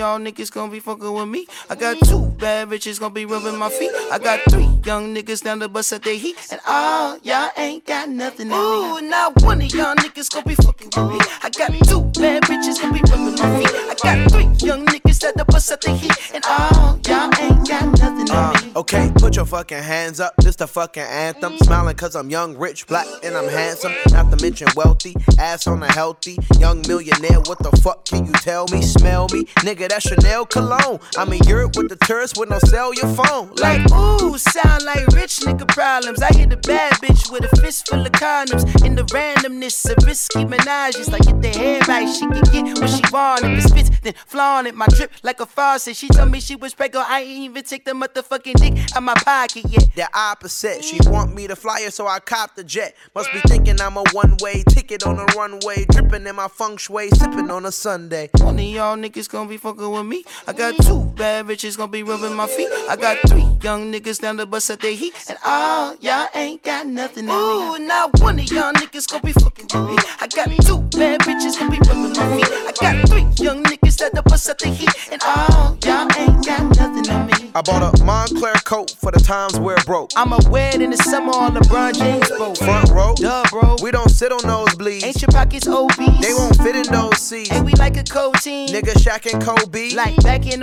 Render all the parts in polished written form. y'all niggas gonna be fucking with me. I got two bad bitches gonna be rubbing my feet. I got three young niggas down the bus at they heat. And all y'all ain't got nothing to me. Ooh, not one of y'all niggas gonna be fucking with me. I got two bad bitches gonna be rubbing my feet. I got three young niggas down the bus at they heat. And all y'all ain't got nothing to me. Okay, put your fucking hands up. This the fucking anthem. Smiling cause I'm young, rich, black, and I'm handsome. Not to mention wealthy, ass on a healthy young millionaire. What the fuck can you tell me? Smell me, nigga, that's Chanel cologne. I'm in Europe with the tourists with no cell your phone. Like, ooh, sound like rich nigga problems. I hit a bad bitch with a fist full of condoms. In the randomness of risky menages. Like, get the head right, she can get what she want. If it spits, then flaunt it. My drip like a faucet. She told me she was pregnant. I ain't even take the motherfucking dick out my pocket yet. The opposite, she want me to fly her, so I copped the jet. Must be thinking I'm a one-way ticket on the runway. Dripping in my feng shui, sipping on a Sunday. One of y'all niggas gonna be fucking with me. I got two bad bitches gonna be rubbing my feet. I got three young niggas down the bus at they heat. And all y'all ain't got nothing to me. Ooh, not one of y'all niggas gonna be fucking with me. I got two bad bitches gonna be rubbing my feet. I got three young niggas down the bus at they heat. And all y'all ain't got nothing to me. I bought a Montclair coat for the times where it broke. I'm a wed in the summer on LeBron James boat. Front row, duh, bro. We don't sit on those bleeds. Ain't your pockets obese? They won't fit in those seats. And we like a cold team. Nigga Shaq and Kobe. Like back in 03.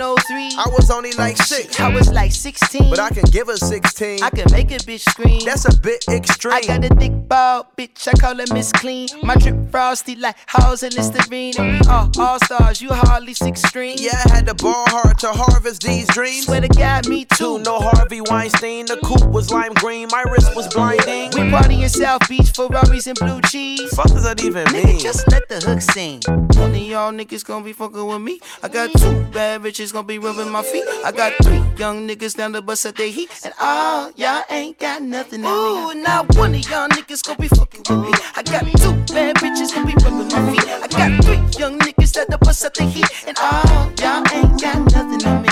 I was only like 6. I was like 16. But I can give her 16. I can make a bitch scream. That's a bit extreme. I got a thick bald bitch. I call her Miss Clean. My drip frosty like Halls and Listerine. And we are all stars. You hardly 6'3". Yeah, I had to ball hard to harvest these dreams. Swear to God, me too. No Harvey Weinstein. The coupe was lime green. My wrist was blinding. We party in South Beach. Ferraris and blue cheese. Fuck does that even mean? Nigga, just let the hook sing. One of y'all niggas gonna be fucking with me. I got two bad bitches gonna be rubbing my feet. I got three young niggas down the bus at they heat. And all y'all ain't got nothing to me. Ooh, not one of y'all niggas gonna be fucking with me. I got two bad bitches gonna be rubbing my feet. I got three young niggas down the bus at they heat. And all y'all ain't got nothing to me.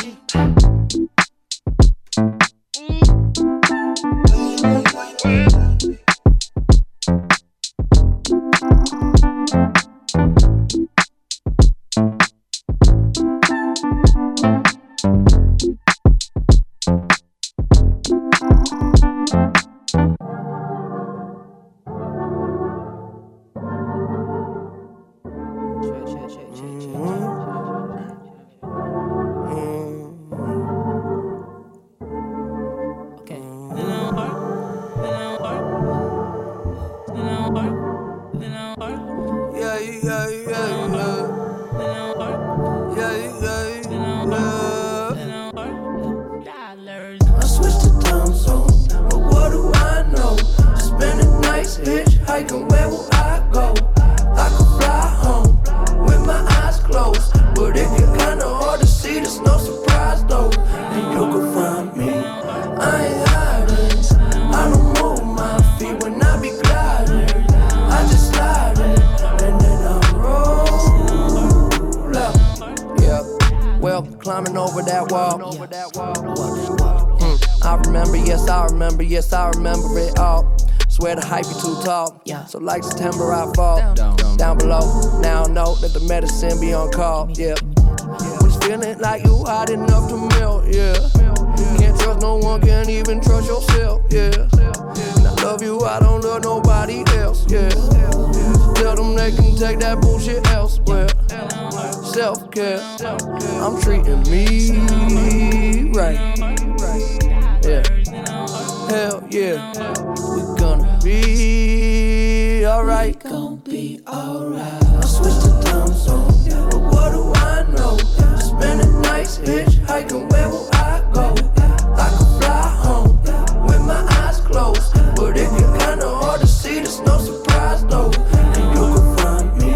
So like September I fall down below. Now I know that the medicine be on call. Yeah. Was feeling like you hot enough to melt. Yeah. Can't trust no one, can't even trust yourself. Yeah. And I love you, I don't love nobody else. Yeah. Tell them they can take that bullshit elsewhere. Self-care. I'm treating me right. Yeah. Hell yeah. We're gonna be. Alright, gon' be alright. I switched the time zone, but what do I know? Spending nights hitchhiking, where will I go? I could fly home with my eyes closed, but if you're kinda hard to see, there's no surprise though. And you can find me,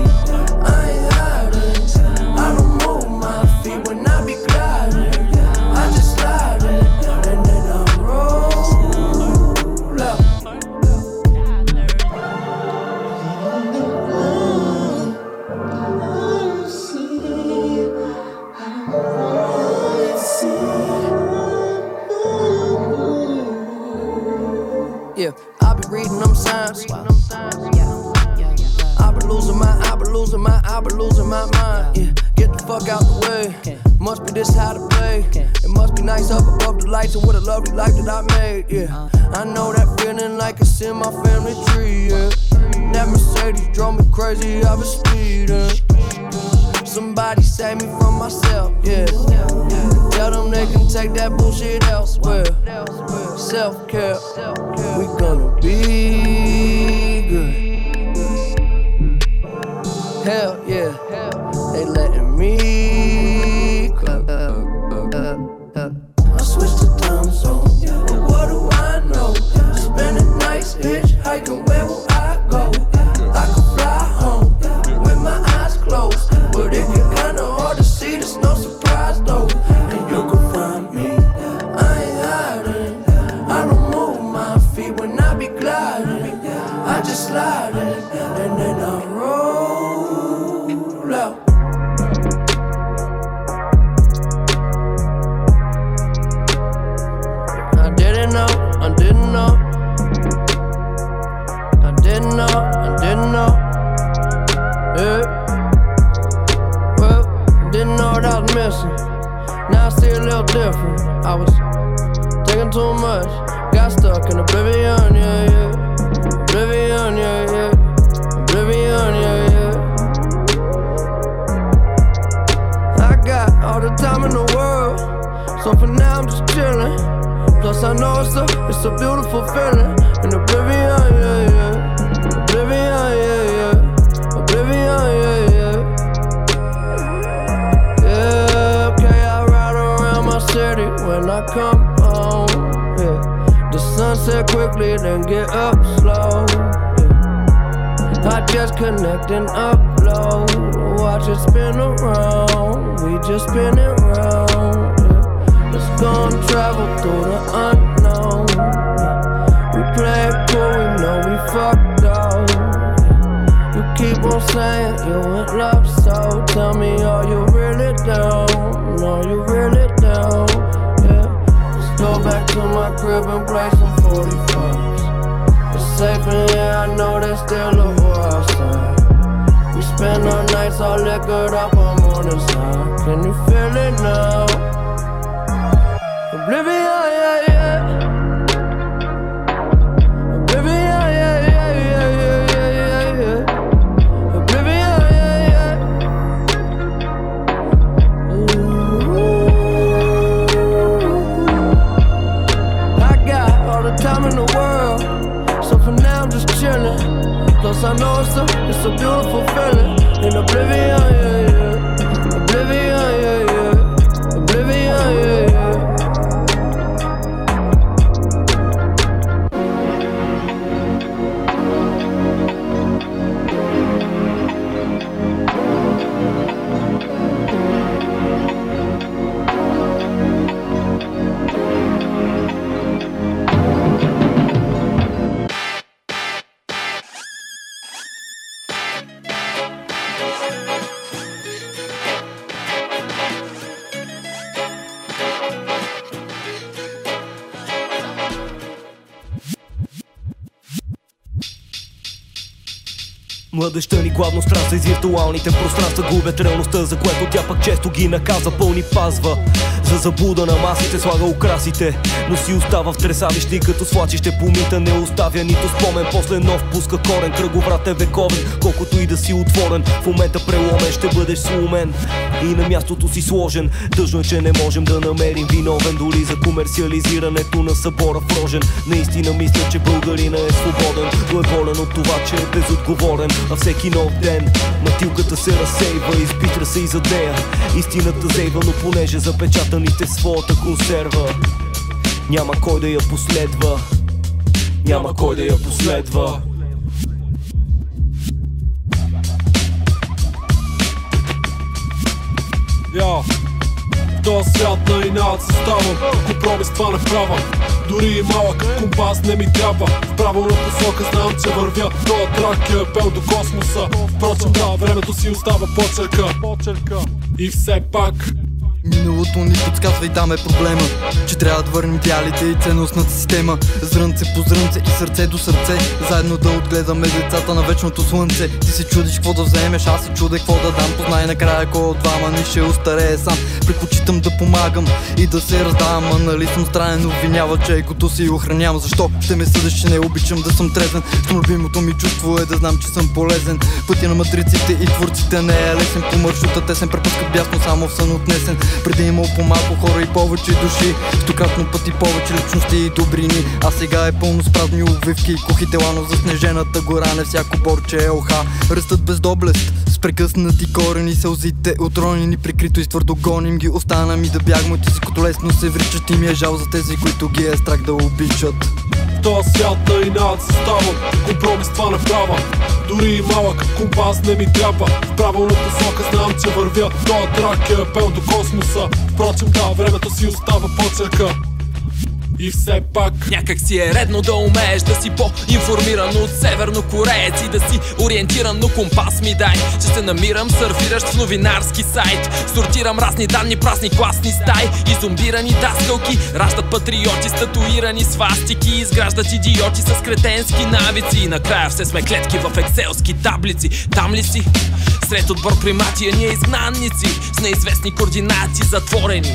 I ain't hiding. I don't move my feet when I be gliding. I just slide it, and then I roll up. I've been losing my mind, yeah. Get the fuck out the way. Must be this how to play. It must be nice up above the lights, and what a lovely life that I made. Yeah, I know that feeling like it's in my family tree. Yeah, that Mercedes drove me crazy. I was speeding. Somebody saved me from myself. Yeah, tell them they can take that bullshit elsewhere. Self care, we gonna be good. Hell yeah, they letting me clap. I switched to time zone, but what do I know? Spending nights hitchhiking, where will I go? I could fly home with my eyes closed, but it get kinda hard to see. There's no surprise though, and you can find me. I ain't hiding. I don't move my feet when I be gliding. I just slide it, and then I roll out. Now I see a little different. I was taking too much, got stuck in oblivion, yeah, yeah. Oblivion, yeah, yeah. Oblivion, yeah, yeah. I got all the time in the world, so for now I'm just chilling. Plus I know it's a beautiful feeling. In oblivion, yeah, yeah. Oblivion, yeah, yeah. Oblivion, yeah, yeah. City when I come home, yeah. The sun set quickly, then get up slow, yeah. I just connect and upload. Watch it spin around, we just spin it round, yeah. Let's go and travel through the unknown, yeah. We play cool, we know we fucked up, yeah. You keep on saying you in love, so tell me all you really down, all you really down. Yeah. Let's go back to my crib and play some 45s. It's safe in here, I know there's still a war outside. We spend our nights all liquored up on morning time. Can you feel it now? Oblivion, yeah, yeah. Oblivion, yeah, yeah, yeah, yeah, yeah, yeah, yeah. Plus I know it's a beautiful feeling. In oblivion, yeah, yeah. Oblivion, yeah, yeah. Oblivion, yeah, младеща ни главно страса, из виртуалните пространства губят реалността, за което тя пък често ги наказва, пълни пазва. За заблуда на масите слага украсите, но си остава в тресавище, като свлачище помита, не оставя нито спомен. После нов пуска корен, кръговрат е вековен, колкото и да си отворен. В момента преломен, ще бъдеш сломен и на мястото си сложен. Тъжно е, че не можем да намерим виновен, дори за комерциализирането на събора вложен. Наистина мисля, че българина е свободен, глаголен от това, че е безотговорен. А всеки нов ден матилката се разсейва, изпитра се и за нея истината зейва, но понеже запечатаните в своята консерва, няма кой да я последва, няма кой да я последва. Йо, в този свят на иналът се ставам, компромис това не вправа. Дори и малък компас не ми трябва. В правилна посока знам, че вървя. Тоя трак е пел до космоса. Впрочем да, времето си остава почерка. И все пак Миналото ни подсказва и там е проблема, че трябва да върнем идеалите и ценностната система. Зрънце по зрънце и сърце до сърце, заедно да отгледаме децата на вечното слънце. Ти се чудиш какво да вземеш, аз се чудя какво да дам. Познай накрая кой от двама ни ще остарее сам. Предпочитам да помагам и да се раздавам, а нали съм странен, обвинява, че екото си охранявам. Защо ще ме съдеш, че не обичам да съм трезвен? Любимото ми чувство е да знам, че съм полезен. Пътя на матриците и творците не е лесен. По маршрута тесен, препускат бясно, само в сън отнесен. Преди имал по-малко хора и повече души, стократно пъти повече личности и добрини. А сега е пълно с празни обвивки и кухи тела, но заснежената гора не всяко борче е оха. Ръстът без доблест, с прекъснати корени, сълзите отронени, прикрито и твърдо гоним ги. Остана ми да бягам от езикото, лесно се вричат и ми е жал за тези, които ги е страх да обичат. Това свят наинават се става, компромис това не вправа. Дори и малък компас не ми трябва. В правилна посока знам, че вървя. Тоя трак е пел до космоса. Впрочем да, времето си остава почерка. И все пак някак си е редно да умееш да си по-информиран от севернокореец и да си ориентиран, но компас ми дай, че се намирам сърфиращ в новинарски сайт. Сортирам разни данни, празни класни стаи и зомбирани даскалки. Раждат патриоти, статуирани свастики, изграждат идиоти с кретенски навици. И накрая все сме клетки в екселски таблици. Там ли си? Сред отбор приматия ние изгнанници с неизвестни координати затворени,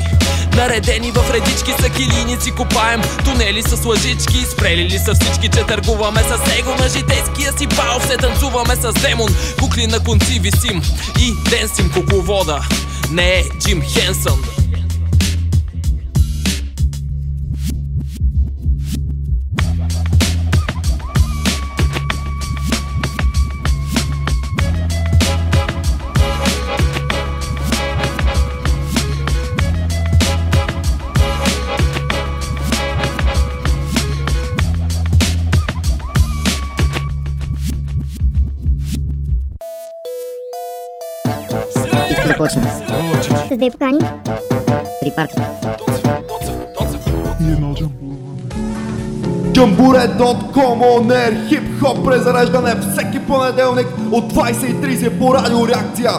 наредени в редички са килийници, копаем тунели с лъжички, спрели ли са всички, че търгуваме с его на житейския си бал, се танцуваме с демон, кукли на конци висим и денсим кукловода, не е Джим Хенсън. С две покани, три парки. И едно джамбура. Jumbore.com on air, хип-хоп презареждане всеки понеделник от 20:30 по Радио Реакция.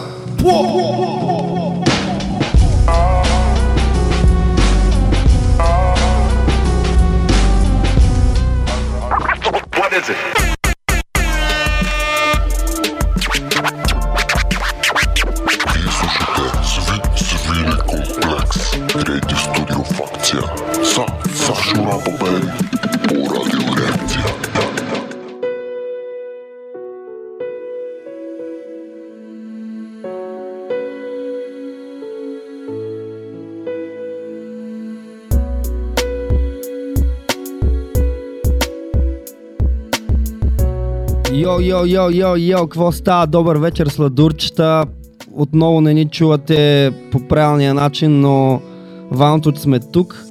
What is it? Йо, какво става? Добър вечер, сладурчета. Отново не ни чувате по правилния начин, но ваното, че сме тук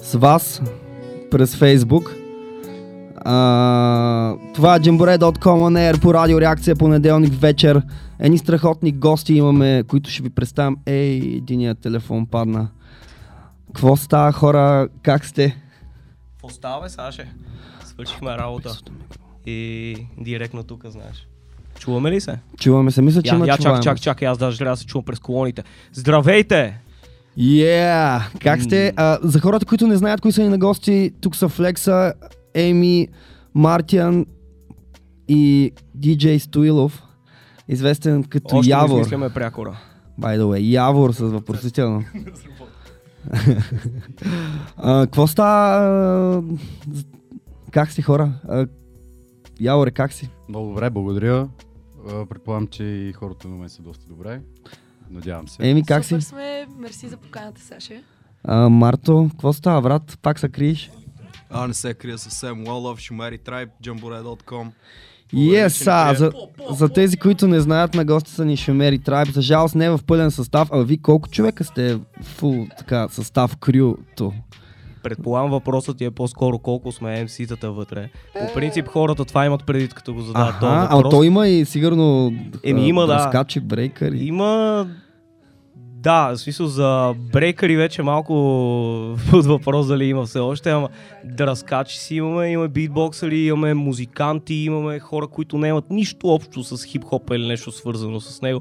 с вас през Facebook. Това е Jumbore.com on air по Радио Реакция, понеделник вечер. Едни страхотни гости имаме, които ще ви представям. Ей, единият телефон падна. Какво става, хора? Как сте? Какво става, бе, Саше? Свършихме работа. И директно тук, знаеш. Чуваме ли се? Чуваме се, мисля, че има чуваемост. Чакай, аз даже трябва да се чувам през колоните. Здравейте! Как сте? За хората, които не знаят кои са ни на гости, тук са Flexa, Amy, Martian и DJ Stoilov, известен като Явор. Още не измисляме прякора. By the way, Явор с въпросително. Какво става? Как сте, хора? Яворе, как си? Много добре, благодаря. Предполагам, че и хората на мен са доста добре. Надявам се. Еми, как супер си? Супер сме, мерси за поканата, Саше. Марто, какво става, брат? Пак се криеш? Не се крия съвсем. Лолов, Shumeri Tribe, Jumbore.com. За тези, които не знаят, на гости са ни Shumeri Tribe. За жалост не е в пълен състав. А ви колко човека сте фул така състав крюто? Предполагам, въпросът ти е по-скоро колко сме MC-тата вътре. По принцип хората това имат преди, като го задават този въпрос. А той има и сигурно разкачи, брейкъри. Има... Да, в смисъл за брейкъри вече малко под въпрос дали има все още, ама дръскачи си имаме, имаме битбоксери, имаме музиканти, имаме хора, които не имат нищо общо с хип-хоп или нещо свързано с него,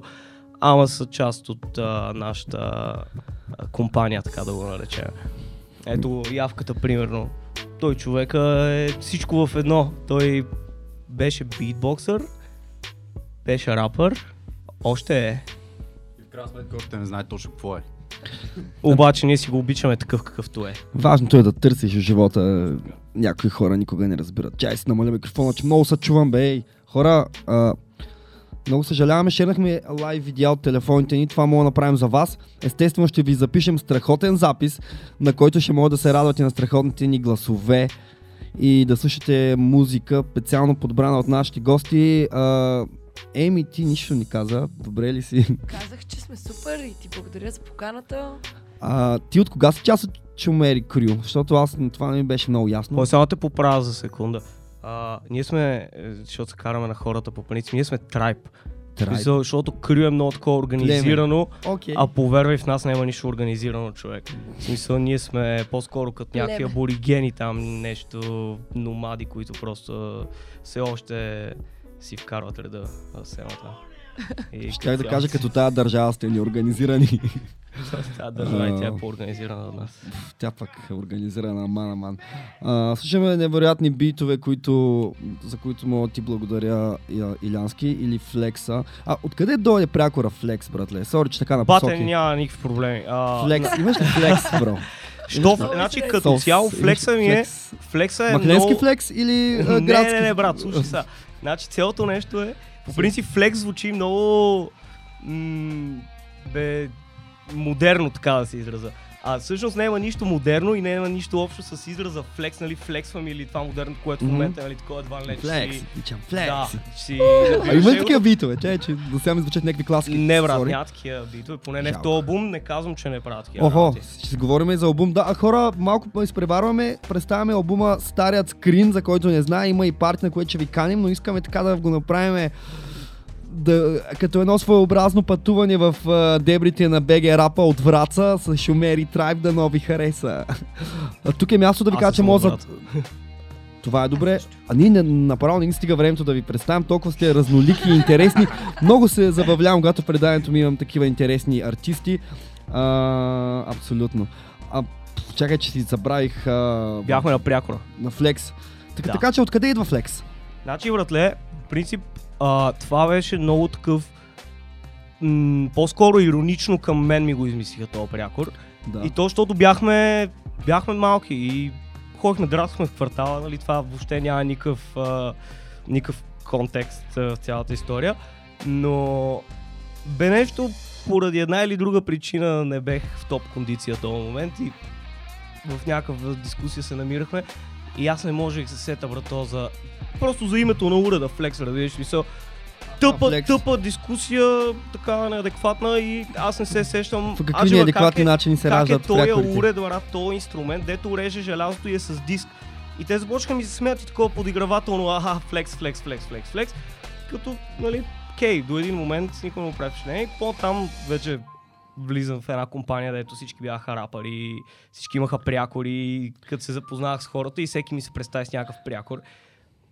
ама са част от нашата компания, така да го наречем. Ето явката, примерно. Той човека е всичко в едно. Той беше битбоксър, беше рапър, още е. И в крайна сметка още не знае точно какво е. Обаче ние си го обичаме такъв какъвто е. Важното е да търсиш в живота. Някои хора никога не разбират. Чай си намаля микрофона, че много се чувам, бе. Ей, хора, много съжаляваме, шернахме лайв видео от телефоните ни, това мога да направим за вас. Естествено ще ви запишем страхотен запис, на който ще може да се радвате на страхотните ни гласове и да слушате музика, специално подбрана от нашите гости. Еми, ти нищо не каза, добре ли си? Казах, че сме супер и ти благодаря за поканата. Ти от кога си част от Шумери Крю? Защото аз на това не ми беше много ясно. Само те поправя за секунда. Ние сме, защото се караме на хората по паници, ние сме трайб. Защото Крю е много такова организирано, okay. А повярвай, в нас няма нищо организирано, човек. В смисъл, ние сме по-скоро като някакви аборигени там, нещо, номади, които просто все още си вкарват реда в семата. Щях да кажа, като тази държава сте неорганизирани. Тя държава и тя е по-организирана от нас. Тя пък е организирана, ман. Слушаме невероятни битове, за които мога ти благодаря, Илянски, или Флекса. Откъде дойде прякора Флекс, братле? Сори, че така на посоки. Батен, няма никакви проблеми. Флекс, имаш ли Флекс, бро? Значи като цяло Флекса ми е... Флекса е Махленски Флекс или градски? Не, брат, слушай сега. Значи цялото нещо е... По принцип Флекс звучи много... модерно, така да се израза. А всъщност няма нищо модерно и няма нищо общо с израза флекс, нали, флексвам или това модерно, което в момента е, нали, такова едва лечи. Флекс, пичам, флекс. Да, си... Има ли такива битове, че до сега ми звучат някакви класики? Не, брат, няма такива битове, поне не в този албум, не казвам, че не правят такива. Охо, ще си говорим и за албум. Да, хора, малко изпреварваме, представяме албума Старият Скрин, за който не знае, има и парти, на което ще ви каним, но искаме така да го направим. Като едно своеобразно пътуване в дебрите на БГ рапа от Враца с Shumeri Tribe, да нови хареса. Тук е място да ви кажа, че мозът... Това е добре. А ние направо не ни стига времето да ви представим, толкова сте разнолики и интересни. Много се забавлявам, когато в преданието ми имам такива интересни артисти. Абсолютно. Чакай, че си забравих... Бяхме на прякора. На Флекс. Така че откъде идва Флекс? Значи, братле, в принцип, това беше много такъв, по-скоро иронично към мен ми го измислиха този прякор. Да. И то, защото бяхме малки и ходихме, драскахме в квартала, нали, това въобще няма никакъв контекст в цялата история. Но бе нещо, поради една или друга причина не бех в топ кондиция този момент и в някаква дискусия се намирахме и аз не можех се сета, брато, за... Просто за името на уреда Флекс, разбираш ли, са тъпа дискусия, така неадекватна и аз не се сещам. По какви неадекватни начини се раждат прякорите? Как е този уред, брат, този инструмент, дето реже желязото и е с диск. И те започнаха ми се смеят и такова подигравателно, Флекс. Като, нали, до един момент никога не го прави впечатление. По-там вече влизам в една компания, дето всички бяха рапари, всички имаха прякори, като се запознах с хората и всеки ми се представи с някакъв прякор.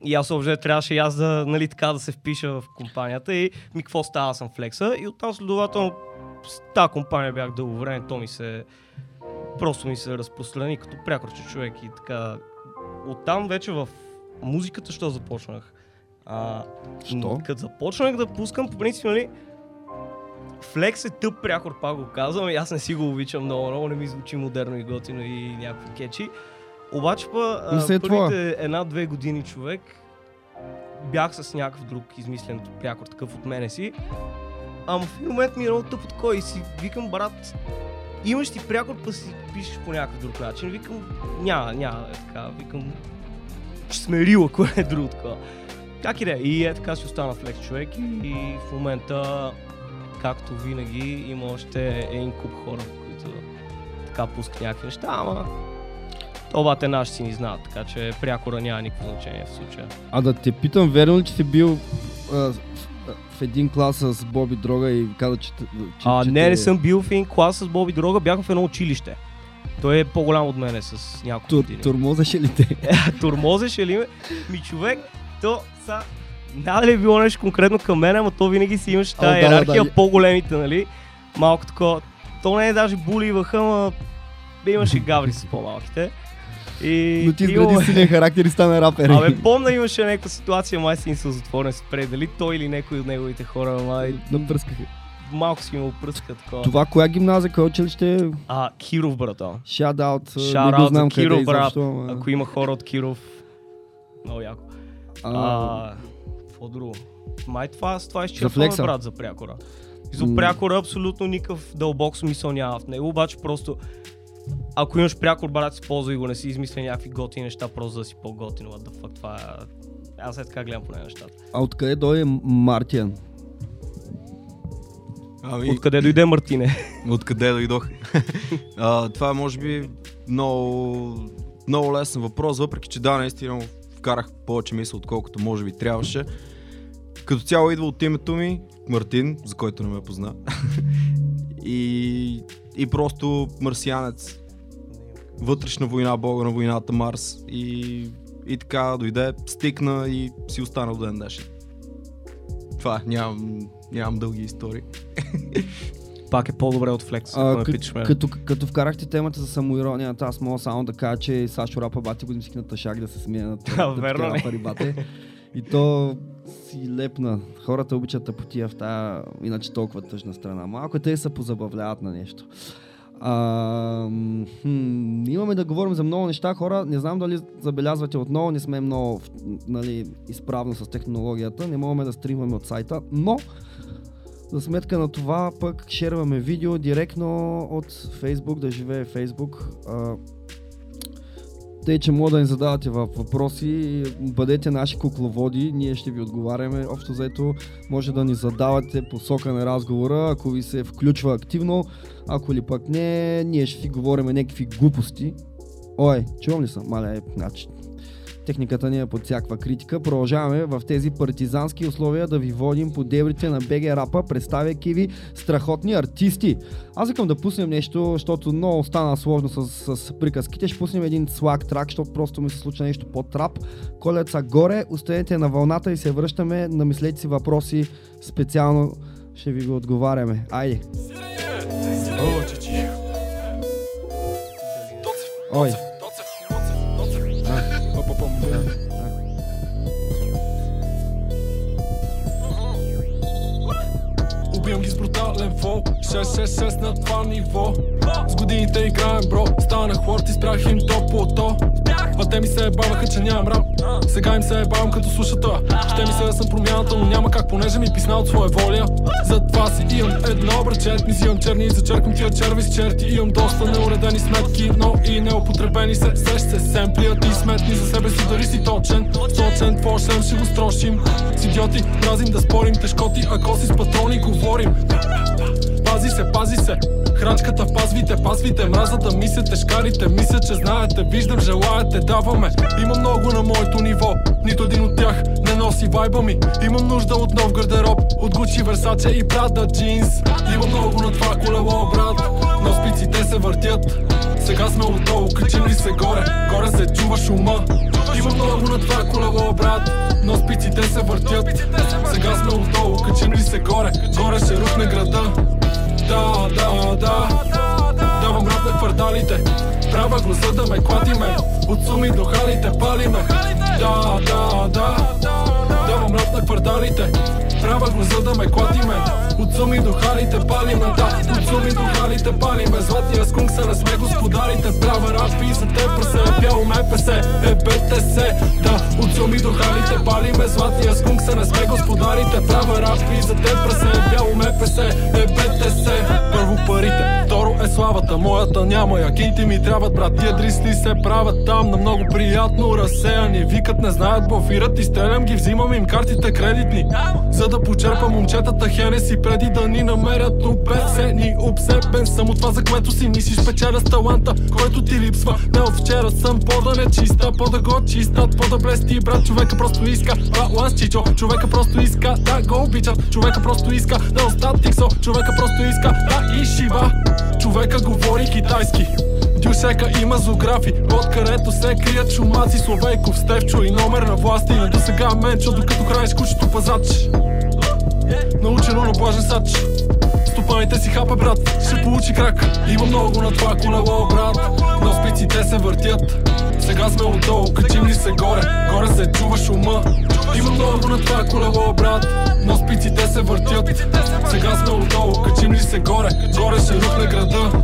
И аз обже трябваше и аз да, нали, така да се впиша в компанията и ми какво става, съм Флекса и оттам следователно с тази компания бях дълго време, то ми се разпространи като прякорче човек и така. Оттам вече в музиката що започнах? Като започнах да пускам, по принцип, нали, Флекс е тъп прякор, пак го казвам, и аз не си го обичам много, не ми звучи модерно и готино и някакви кечи. Обаче па, първите една-две години, човек, бях с някакъв друг измислен прякор, такъв от мене си. Ама в момент ми е много тъп от кой и си викам, брат, имаш ти прякор, па си пишеш по някакъв друг начин. Викам, няма, е така, викам, че сме рил, ако е друго такова. Как и да, и е така си остана Флекс, човек, и в момента, както винаги, има още един куп хора, които така пускат някакви неща, ама... Обате наши си ни знаят, така че прякора няма никакво значение в случая. Да те питам, верно ли, че си бил в един клас с Боби Дрога и каза, че... не съм бил в един клас с Боби Дрога, бях в едно училище. Той е по-голям от мене с няколко години. Турмозеше ли те? Турмозеше ли ме? Ми, човек, то са... Да, ли е било нещо конкретно към мен, ама то винаги си имаше тази иерархия, по-големите, нали? Малко такова... То не е даже буливаха, ама имаше гаври с по-малките. И... Но ти изгради силен характер и стана рапер. Абе, помня, имаше някаква ситуация, май си им се затворен спре, дали той или някой от неговите хора, май... Напръскаха. Малко си му пръска такова. Това коя гимназия, кое училище? Киров, брата. Шадаут, не го знам къде и защо. Ако има хора от Киров, много яко. Какво друго? Май това, с това изчерпваме, брат, за прякора. За прякора абсолютно никакъв дълбок смисъл няма в него, обаче просто... Ако имаш прякор, брат, си ползвай го, не си измисля някакви готини неща, просто да си по-готин, what the fuck, това е... Аз след така гледам поне нещата. А откъде дойде Мартин? Откъде дойде Мартине? Откъде дойдох? Това може би много, много лесен въпрос, въпреки че да, наистина вкарах повече мисъл, отколкото може би трябваше. Като цяло идва от името ми, Мартин, за който не ме позна. И просто марсианец, вътрешна война, бога на войната Марс и така дойде, стикна и си остана до ден днешен. Това, нямам дълги истории. Пак е по-добре от Flex, като вкарахте темата за самоиронията, аз мога само да кажа, че Сашо рапа бати го димски на тъшак да се смея на рапа рибате. И то си лепна. Хората обичат тъпотия в тая, иначе толкова тъжна страна. Малко те се позабавляват на нещо. Имаме да говорим за много неща, хора. Не знам дали забелязвате отново, не сме много изправно с технологията. Не можем да стримваме от сайта, но за сметка на това пък шерваме видео директно от Facebook, да живее Facebook. Тъй, че мога да ни задавате въпроси, бъдете наши кукловоди, ние ще ви отговаряме. Общо взето може да ни задавате посока на разговора, ако ви се включва активно, ако ли пък не, ние ще си говорим някакви глупости. Ой, чувам ли съм? Маля, значи, техниката ни е под всяква критика. Продължаваме в тези партизански условия да ви водим по дебрите на БГ Рапа, представяйки ви страхотни артисти. Аз искам да пуснем нещо, защото много стана сложно с приказките. Ще пуснем един слаг трак, защото просто ми се случва нещо по-трап. Колеца горе, останете на вълната и се връщаме. Намислете си въпроси, специално ще ви го отговаряме. Айде! Ой! Убивам ги с брутален фол, 6-6-6 на това ниво. С годините играем, бро, станах лорд и спрях им топлото. А те ми се ебаваха, че нямам рап, сега им се ебавам като слушата. Ще ми се да съм промяната, но няма как, понеже ми писна от своя воля. Затова си имам едно брачет, ми взимам черни и зачеркам тия черви с черти. Имам доста неуредени сметки, но и неупотребени се сещ се семплият и сметни за себе си, дали си точен. Точен, твой шлем ще го строшим. С идиоти, мразим да спорим, тежкоти, ако си с патрони говорим. Пази се, пази се. Крачката в пазвите, мразата мисля, тежкарите мисля, че знаете, виждам, желаете, даваме. Има много на моето ниво, нито един от тях не носи вайба ми. Имам нужда от нов гардероб, от Gucci, Versace и Prada джинс. Има много на това колело, брат, но спиците се въртят. Сега сме отдолу, качим ли се горе, горе се чува шума. Има много на това колело, брат, но спиците се въртят. Сега сме отдолу, качим ли се горе, горе ще рухне града. Да, давам рап на кварталите. Права гласа да ме клатиме, от суми до халите палиме. Да, давам рап на кварталите. Права гласа да ме клатиме, от суми до халите палиме. Да, от суми до халите палиме. Златния скунг са не сме господарите. Права рапи и за те пресе, бяло ме песе, ебете се. Да, от суми до халите палиме. Златния скунг са не сме господарите. Права рапи и за те пресе, бяло ме песе, ебете се. Първо парите, второ е славата. Моята няма я, кинти ми трябват, брат. Тия дрисли се правят там на много приятно разсеяни. Викат, не знаят, блофират и стрелям ги. Взимам им картите кредитни, за да почерпа момчетата Хенеси, преди да ни намерят обесени. Обсепен само това, за което си мислиш, печеля с таланта, който ти липсва. Не от вчера съм по-да нечиста, по-да го чистат, по-да блести, брат. Човека просто иска баланс, чичо. Човека просто иска да го обичат. Човека просто иска да остатик со. Човека просто иска да изшива. Човека говори китайски. Дюшека има зографи, откъдето се крият шумаци. Словейков, Стевчо и номер на власти. Не до сега менчо, докато храниш кучето пазач. Научено на блажен сач. стопаните си хапе, брат, ще получи крак. Има много на това колело, брат, но спиците се въртят. Сега сме отдолу, качим ли се горе, горе се чуваш ума. Има много на това колело, брат, но спиците се въртят. Сега сме отдолу, качим ли се горе, горе ще рухне града.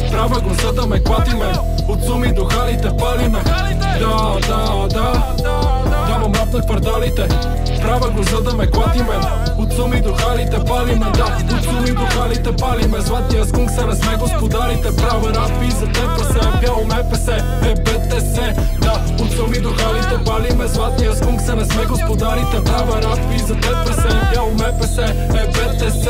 права гласа да ме клатиме. От суми до халите палиме. Да, да, да, давам рап на кварталите, права гласа да ме клатиме. От суми до халите палиме, да, от суми до халите палиме. Златния скунг се не сме господарите, права рап и за теб се бяло МПС, ЕБТС. Да, от суми до халите палиме, златния скунг се не сме господарите, права рап и за теб се бяло МПС, ЕБТС.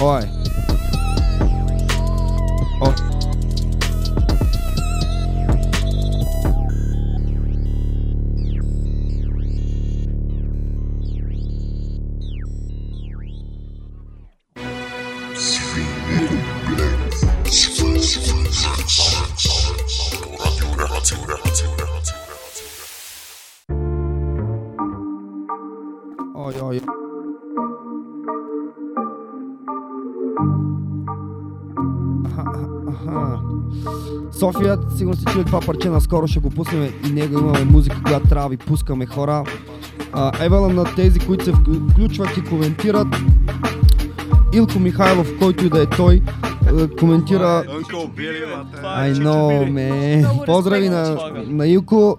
Ой. О. Ой. София, сигурно сте чули това парче, наскоро ще го пуснем и него имаме музика, която трябва да ви пускаме, хора. Евелам на тези, които се включват и коментират. Илко Михайлов, който и да е той, коментира... I know, man. Поздрави на Илко.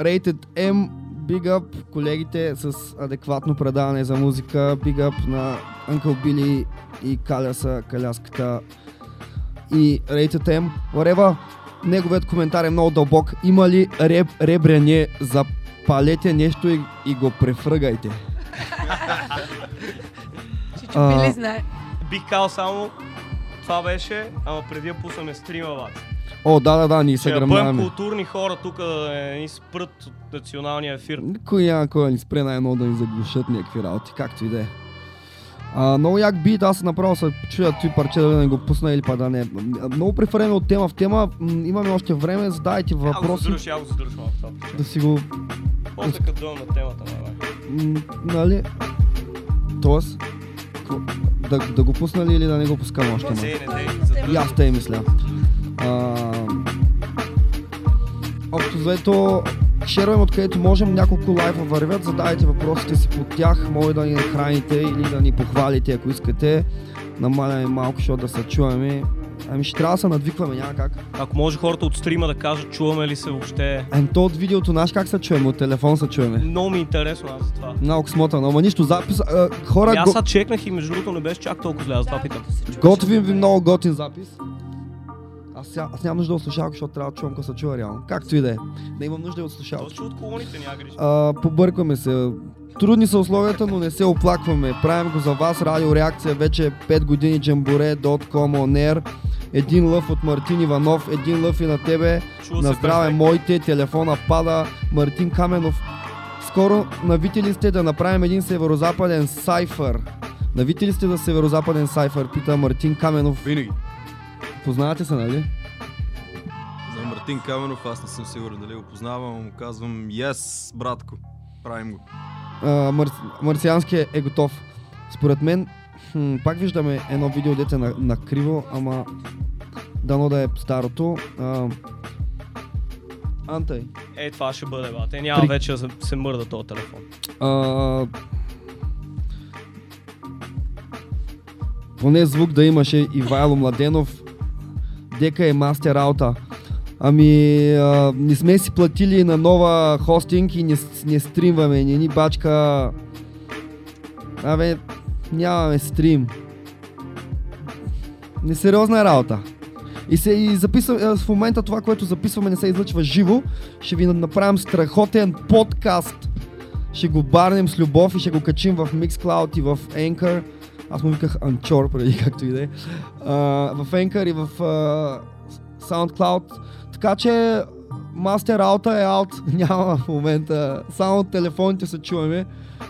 Rated M, big up колегите с адекватно предаване за музика. Big up на Uncle Billy и Каляса, Каляската. И Rated M, whatever, неговият коментар е много дълбок. Има ли ребрене, запалете нещо и го префръгайте. Чичо Били знае. Бих казал само, това беше, ама преди да пуснем стрима, бат. О, да, ние се гръмнаваме. Ще бъдем културни хора тук да ни спрат от националния ефир. Никой няма кой да ни спре, най-много да ни заглушат някакви работи, както и да е. Много як бит, аз направо се чудя това парче да не го пусна или па да не. Много преферираме от тема в тема, имаме още време, задайте въпроси. Аз го задръж малко това. Да си го... После като дойдем на темата, нали? Тоест, да го пусна ли или да не го пускам още? Не. И аз те мисля. Общо заето... Шерваме откъдето можем, няколко лайфа вървят, задавайте въпросите си под тях, може да ни нахраните или да ни похвалите, ако искате. Намаляме малко, защото да се чуваме. Ами ще трябва да се надвикваме някак. Ако може хората от стрима да кажат, чуваме ли се въобще? Ами то от видеото, знаеш как се чуваме, от телефон се чуваме. Много ми интересно аз за това. Много смотано, ама нищо запис. Хора... Аз са чекнах и между другото не беше чак толкова зле, за това питам. Готвим ви много готин запис. Аз нямам нужда от слушалка, защото трябва да чувам какво се чува реално. Както и да е. Да имам нужда от слушалка. Точно от колоните няма грижа. Побъркваме се. Трудни са условията, но не се оплакваме. Правим го за вас. Радио Реакция вече 5 години. Jumbore.com on air. Един лъв от Мартин Иванов. Един лъв и на тебе. Чува на здраве моите. Телефона пада. Мартин Каменов. Скоро навити ли сте да направим един северозападен сайфър? Навити ли сте за северозападен сайфър? Пита Мартин Каменов. Винаги. Познавате се, нали? За Мартин Каменов аз не съм сигурен дали го познавам, му казвам yes, братко, правим го. Марсианският е готов. Според мен, пак виждаме едно видео, дете на криво, ама дано да е старото. Антай. Е, това ще бъде, бате. Няма вече да се мърда този телефон. Поне звук да имаше и Вайло Младенов. Дека е мастер аута. Не сме си платили на нова хостинг и не стримваме, не ни бачка. Абе, нямаме стрим. Несериозна работа. И записвам, в момента това, което записваме, не се излъчва живо. Ще ви направим страхотен подкаст. Ще го барнем с любов и ще го качим в Mixcloud и в Anchor. Аз му виках Анчор, преди както и да е. В Anchor и в SoundCloud. Така че мастер аута е аут, няма в момента. Само от телефоните се чуваме.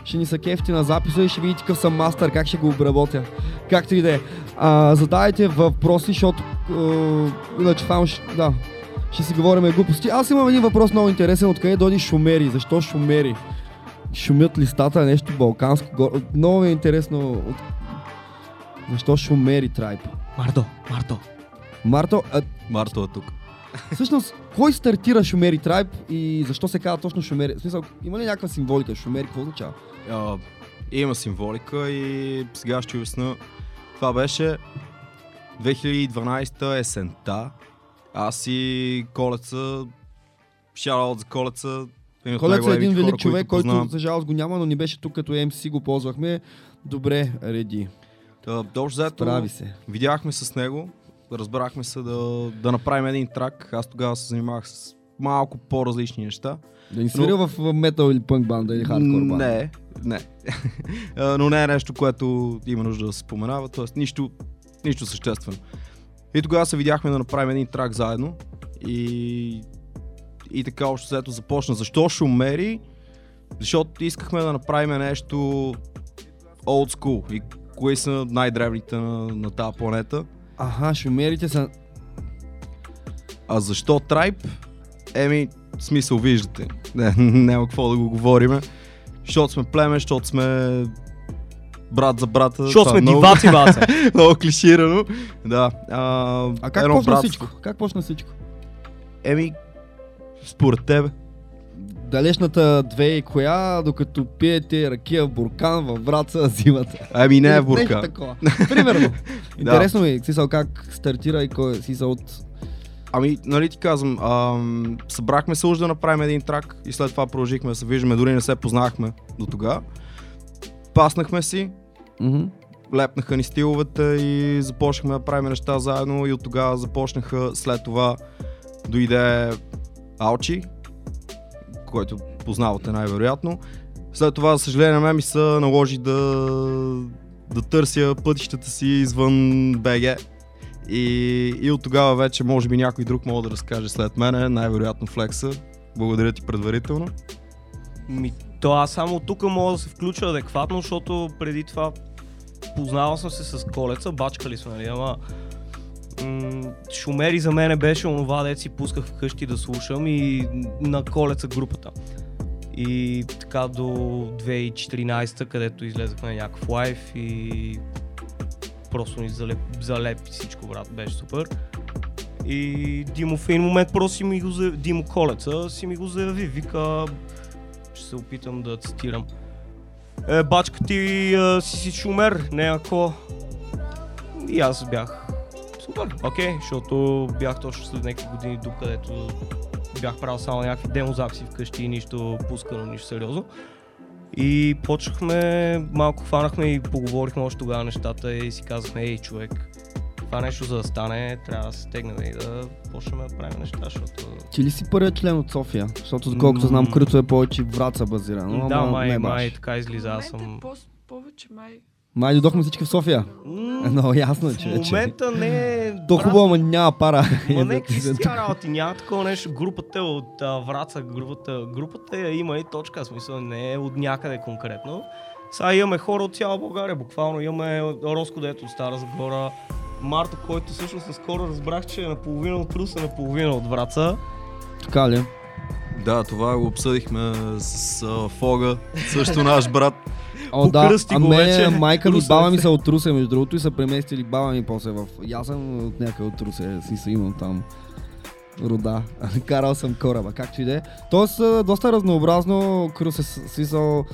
Ще ни са кефти на записа и ще видите какъв съм мастер, как ще го обработя. Както и да е. Задавайте въпроси, защото иначе само ще... Да. Ще си говорим глупости. Аз имам един въпрос много интересен. Откъде дойде Шумери? Защо Шумери? Шумят листата, нещо балканско. Много ми е интересно. Защо Шумери Трайб? Марто? Марто е тук. Всъщност, кой стартира Шумери Трайб и защо се казва точно Шумери? В смисъл, има ли някаква символика? Шумери, какво означава? Има символика и сега ще обясня. Това беше 2012 есента. Аз и Koleca, шараут за Koleca. Koleca е един велик човек, който за жалост го няма, но ни беше тук като MC, го ползвахме. Добре, реди. Добре, заедно видяхме с него, разбрахме се да направим един трак. Аз тогава се занимавах с малко по-различни неща. Да ни свирил в метал или пънк банда или хардкор банда? Не. Но не е нещо, което има нужда да се споменава, т.е. нищо съществено. И тогава се видяхме да направим един трак заедно и така общо след това започна. Защо Шумери? Защото искахме да направим нещо old school и кои са най-древните на тази планета. Аха, Шумерите са... А защо Tribe? Смисъл виждате. Няма какво да го говориме. Защото сме племе, защото сме... брат за брата. Защото сме диваци, баса. Много клиширано. Да. А как почна всичко? Според тебе. Далечната две и коя, докато пиете ракия в буркан, във Вратца зимата. Не е в буркан. Такова. Примерно. Интересно ми, Сисал, как стартира и кой е Сисал от... нали ти казвам, събрахме се уж да направим един трак и след това продължихме да се виждаме, дори не се познахме до тогава. Паснахме си, лепнаха ни стиловете и започнахме да правим неща заедно и от тогава започнаха. След това дойде Алчи, който познавате най-вероятно. След това, за съжаление, на мен ми се наложи да търся пътищата си извън БГ. И от тогава вече може би някой друг мога да разкаже след мене, най-вероятно Flexa. Благодаря ти предварително. Аз само тук мога да се включа адекватно, защото преди това познавал съм се с Koleca, бачкали сме, нали, ама Шумери за мене беше онова, дето си пусках вкъщи да слушам и на Koleca групата. И така до 2014, където излезахме на някакъв лайв и просто ни залепи всичко, брат, беше супер. И Димо в един момент просто си ми го заяви, Димо Koleca си ми го заяви, вика... Ще се опитам да цитирам. Бачка ти си шумер, някакво. И аз бях супер, окей, защото бях точно след някакви години тук, където бях правил само някакви демозаписи вкъщи и нищо пускано, нищо сериозно. И почнахме, малко хванахме и поговорихме още тогава нещата и си казахме, ей човек, това нещо за да стане, трябва да се стегнем и да почнем да правим неща, защото... Ти ли си първият член от София? Защото доколкото знам, Крито е повече Вратца базирано. Да, май така излиза, аз съм... Май дойдохме всички в София? Много ясно, че вече. В момента не е... То хубаво, ама няма пара. Ма не, кристия работи, няма такова нещо. Групата е от Вратца, групата я има и точка, смисъл не е от някъде конкретно. Сега имаме хора от цяла България, буквално имаме Роско, дето от Стара Загора. Марто, който всъщност наскоро разбрах, че е наполовина от Руса, наполовина от Вратца. Така ли? Да, това го обсъдихме с Фога, също наш брат. Покръсти го вече. Майка ми, баба ми са от Руса, между другото, и са преместили баба ми после в... Аз съм от някъде от Руса, имам там рода. Карал съм кораба, както и да е. Тоест, доста разнообразно, Крус е смисъл...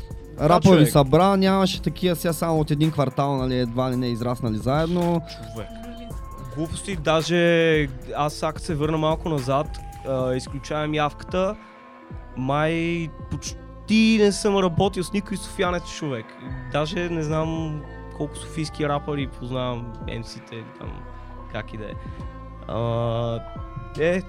Рапъри събра, нямаше такива сега само от един квартал, нали, едва ли не израснали заедно. Човек. Глупости, даже аз сега се върна малко назад, изключавам явката, май почти не съм работил с никой софиянец човек. Даже не знам колко софийски рапъри познавам, MC-те, там, как и да е.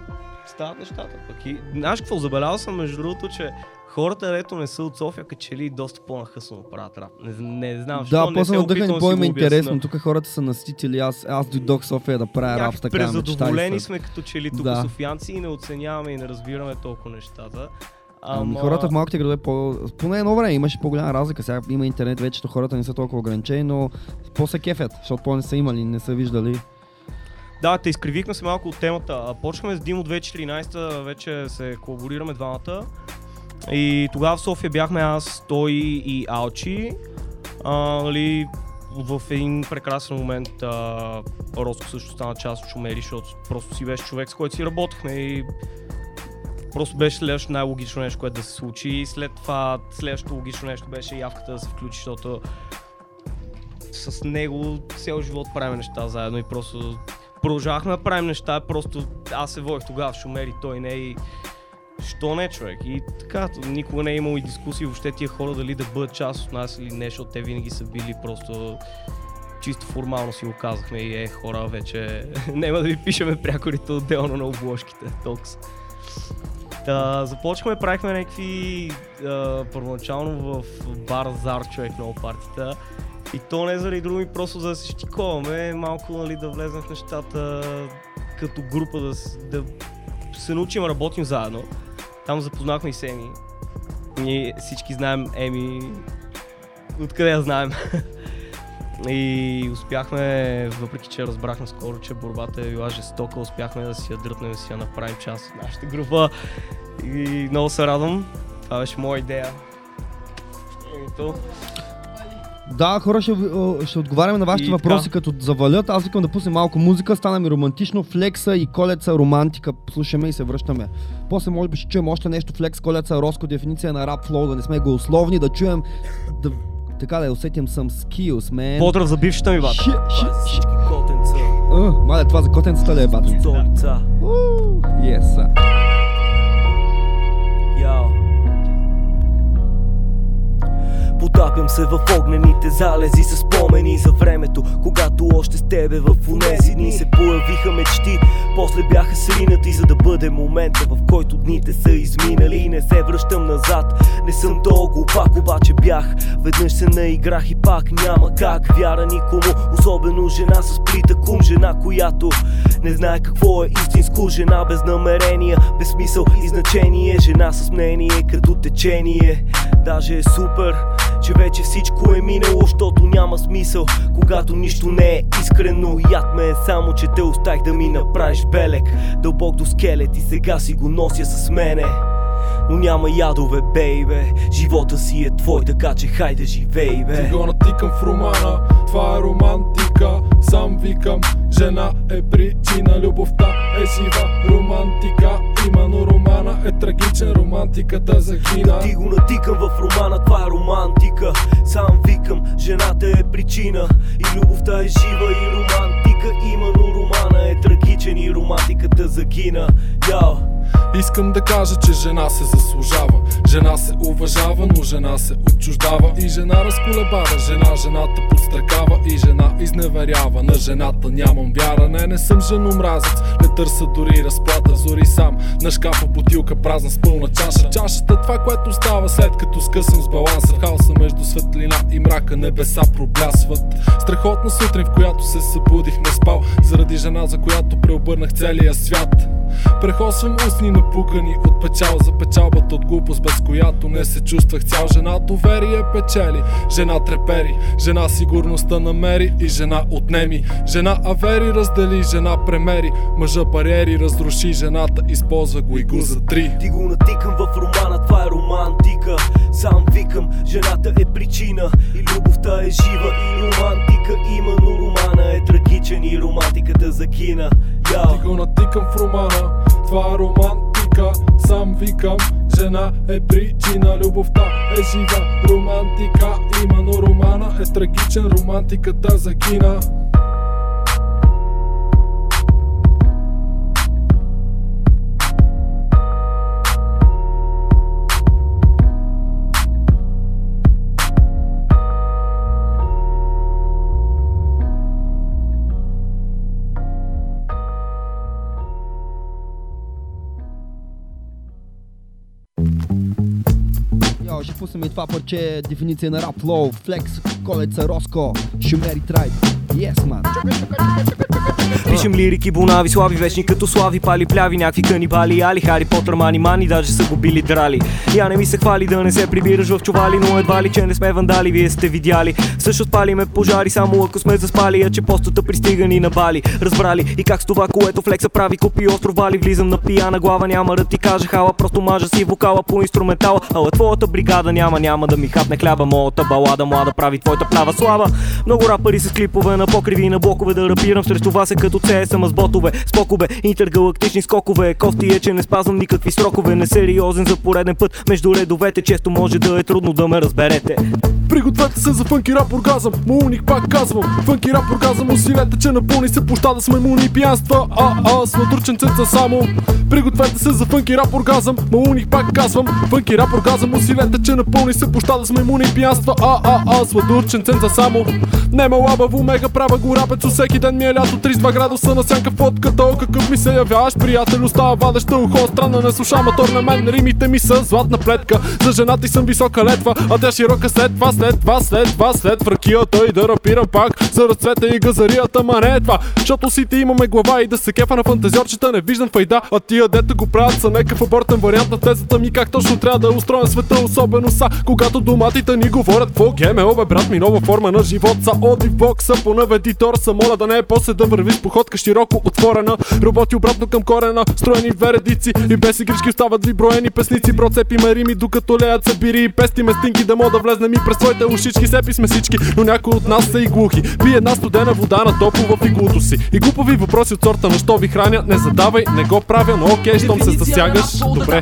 Стават нещата пък и... Знаеш какво, забелязал съм между другото, че хората, дето не са от София, качели доста по-нахъсно правят рап. Не знам, защото да, не се опитвам да си го обясна. Да, интересно, тук хората са наситили, аз дойдох в София да правя рап с такава мечта. Презадоволени сме като че ли тук софиянци и не оценяваме и не разбираме толкова нещата. Хората в малките градове, поне едно време имаше по-голяма разлика, сега има интернет вече, хората не са толкова ограничени, но после кефят, защото по-не са имали, не са виждали. Да, те изкривихме се малко от темата. Почваме с Димо 2014, вече се колаборираме двамата. И тогава в София бяхме аз, той и Алчи. Нали, в един прекрасен момент Роско също стана част от Шумери, защото просто си беше човек, с който си работихме и просто беше следващото най-логично нещо, което да се случи. И след това следващото логично нещо беше явката да се включи, защото с него цял живот правим неща заедно и просто продължавахме да правим неща, просто аз се водих тогава в Шумери, той не и що не, човек. И така, никога не е имало и дискусии въобще тия хора дали да бъдат част от нас или нещо, те винаги са били просто чисто формално си го казахме и хора, вече няма да ви пишеме прякорите отделно на обложките, толкова. Да, започваме, правихме някакви първоначално в бар Зар, човек, много партията. И то не заради други, просто за да се щиковаме, малко нали, да влезем в нещата като група, да се научим да работим заедно. Там запознахме и с Еми. Ние всички знаем Еми, откъде я знаем. И успяхме, въпреки че разбрахме скоро, че борбата е била жестока, успяхме да си я дръпнем и си я направим част от нашата група. И много се радвам. Това беше моя идея. Емито. Да, хора, ще отговаряме на вашите въпроси като завалят. Аз викам да пуснем малко музика, стана ми романтично. Флекса и Колеца романтика. Слушаме и се връщаме. После може би ще чуем още нещо. Флекс, Колеца, Роско, дефиниция на рап флоу, да не сме голословни, да чуем. Да, така да усетим some skills, man. Подръв за бившата ми бата. Мале, това за котенцата ли е бата? Столица. Yes. Потапям се в огнените залези със спомени за времето, когато още с тебе в онези дни се появиха мечти, после бяха сринати, за да бъде момента, в който дните са изминали и не се връщам назад. Не съм дълго, пак обаче бях, веднъж се наиграх и пак няма как. Вяра никому, особено жена с притъкум, жена, която не знае какво е истинско, жена без намерения, без смисъл и значение, жена с мнение като течение. Даже е супер, че вече всичко е минало, защото няма смисъл, когато нищо не е искрено. Яд ме е само, че те оставих да ми направиш белек, дълбок до скелет и сега си го нося с мене. Но няма ядове, бейбе, живота си е твой, така че хайде живей, бе. Ти го натикам в романа, това е романтика, сам викам, жена е причина, любовта е жива романтика, има, но романа е трагичен, романтиката загина. Ти го натикам в романа, това е романтика, сам викам, жената е причина и любовта е жива и романтика, има, но романа е трагичен и романтиката загина. Яо! Искам да кажа, че жена се заслужава, жена се уважава, но жена се отчуждава. И жена разколебава, жената подстракава и жена изневерява. На жената нямам вяра, не съм женомразец, не търся дори разплата, зори сам на шкафа бутилка празна с пълна чаша. Чашата, това което става след като скъсам с баланса, хаоса между светлина и мрака, небеса проблясват. Страхотна сутрин, в която се събудих не спал, заради жена, за която преобърнах целия свят. Прехосвам устни напукани от печал за печалбата от глупост, без която не се чувствах цял. Жена доверие печели, жена трепери, жена сигурността намери и жена отнеми. Жена авери раздели, жена премери, мъжа бариери разруши, жената използва го и го затри. Ти го натикам в романа, това е романтика, сам викам, жената е причина и любовта е жива и романтика, има, но романа е трагичен и романтиката загина. Ти го натикам в романа, това е романтика, сам викам, жена е причина, любовта е жива романтика, има, но романа е трагичен, романтиката загина. Wow, ще пуснем и това парче, дефиниция на Rap Low, Flex, Koleca, Rosko, Shumeri Tribe. Yes, man. Пишем лирики, бунави, слави, вечни като слави, пали, пляви, някакви канибали, али, Хари Потър, мани, мани, даже са го били драли. Я не ми се хвали да не се прибираш в чували, но едва ли, че не сме вандали, вие сте видяли. Също палиме пожари, само ако сме заспали, а че постата пристигани на Бали. Разбрали и как с това, което Флекса прави, купи остров Бали, влизам на пияна глава, няма да ти кажа хала, просто мажа си вокала по инструментала, ала твоята бригада няма да ми хапне хляба, моята балада млада прави твоята плява слава. Много рапъри с клипове на покриви и на блокове да рапирам срещу вас е като CSM с ботове, спокове, интергалактични скокове. Кофти е, че не спазвам никакви срокове, несериозен за пореден път между редовете, често може да е трудно да ме разберете. Пригответе се за фънки рап оргазъм, муник пак казвам, фънки рап оргазъм, усилете, че напълни се площада с маймуни и пиянства, с надръченцеца само. Пригответе се за фънки рап оргазъм, муник пак казвам, фънки рап оргазъм, усилете, че напълни се площада с маймуни и пиянства, с надръченцеца само. Нема лабаво, мега права го рапецо, всеки ден ми е лято, 32 градуса на сянка фотката, о какъв ми се явяваш, приятел, остава вадеща ухо, странна не слуша мотор на мен, римите ми са златна плетка, за жената съм висока летва, а тя широка след вракията и да рапирам пак, за разцвета и газарията, ма не е това, защото сите имаме глава и да се кефа на фантазиорчета, не виждам файда, а тия дета го правят са някакъв абортен вариант на тезата ми, как точно трябва да е устроен света, особено са, когато доматите ни говорят, какво ГМО бе брат ми, нова форма на живот, са оди в бокса, понаведи торса, моля да не е после да върви с походка широко отворена, работи обратно към корена, строени две редици и без игрички остават ви броени песници, процепи ме рими, докато леят събири и пести местинки, да мога да влезнем и през своите ушички, сепи сме всички, но някои от нас са и глухи, пи една студена вода на топло в иглото си и глупави въпроси от сорта на що ви храня, не задавай, не го правя, но окей, щом се засягаш, добре.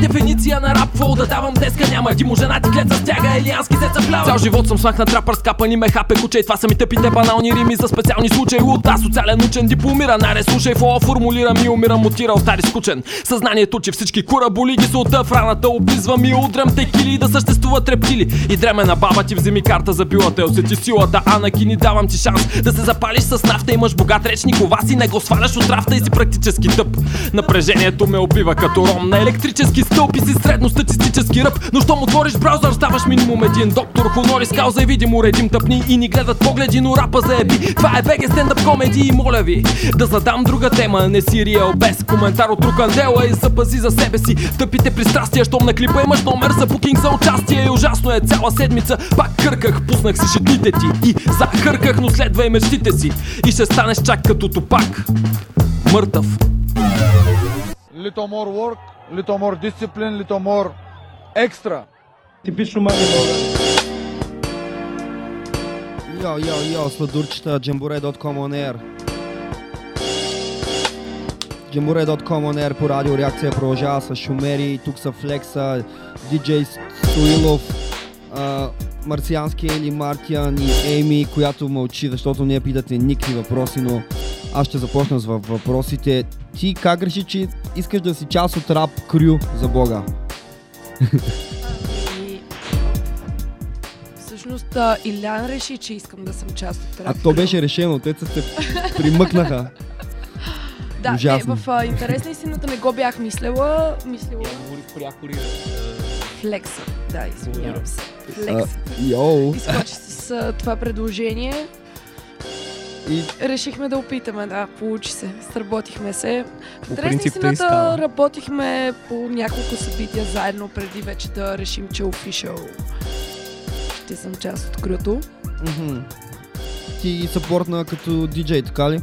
Дефиниция на рап фол да давам деска, няма Димо, жена ти клет застяга, илиански се цъплява. Цял живот съм смах на трапър, скапани ме хапе куче, и това са ми тъпите банални рими за специални случаи. От аз социален учен дипломира, наре слушай флоа, формулирам и умирам от тирал стари скучен. Съзнанието, че всички кораболи ги са от раната, облизвам и удрям текили и да съществуват рептили. И дреме на баба ти, вземи карта за билата, усети силата, Анакини, давам ти шанс да се запалиш с нафта, имаш богат речник, ова си не го сваляш от рафта и си практически тъп. Напрежението ме убива като ром на електрически стълб и си средностатистически ръб, но щом отвориш браузър, ставаш минимум един доктор хонорис кауза и видимо редим тъпни и ни гледат погледи, но рапа заеби. Това е БГ стендъп комеди и моля ви да задам друга тема, не си риел без коментар от друг Андела и запази за себе си тъпите пристрастия, щом на клипа имаш номер за букинг за участие и ужасно е, цяла седмица пак кърках, пуснах си шитните ти и захърках, но следвай мечтите си и ще станеш чак като Тупак мъртъв. Little more work, little more discipline, little more extra. Типично мали хора. Йо, сладурчета, Jumbore.com on air. Jumbore.com on air по Радио Реакция продължава с Шумери, тук са Flexa, DJ Stoilov, Марсиански или Martian и Amy, която мълчи, защото не я питате никакви въпроси, но аз ще започна с въпросите. Ти как реши, че искаш да си част от рап крю, за бога? Всъщност Илиян реши, че искам да съм част от рап крю. А то беше решено, те се примъкнаха. Да, в интерес на истината не го бях мислила. Я говорих пряко Флекса, да, извинявам се. Флекса. Изкочи с това предложение. И... решихме да опитаме, да, получи се, сработихме се. Интересно, работихме по няколко събития заедно преди вече да решим, че офишъл ще съм част от крюто. Mm-hmm. Ти съпортна като диджей, така ли?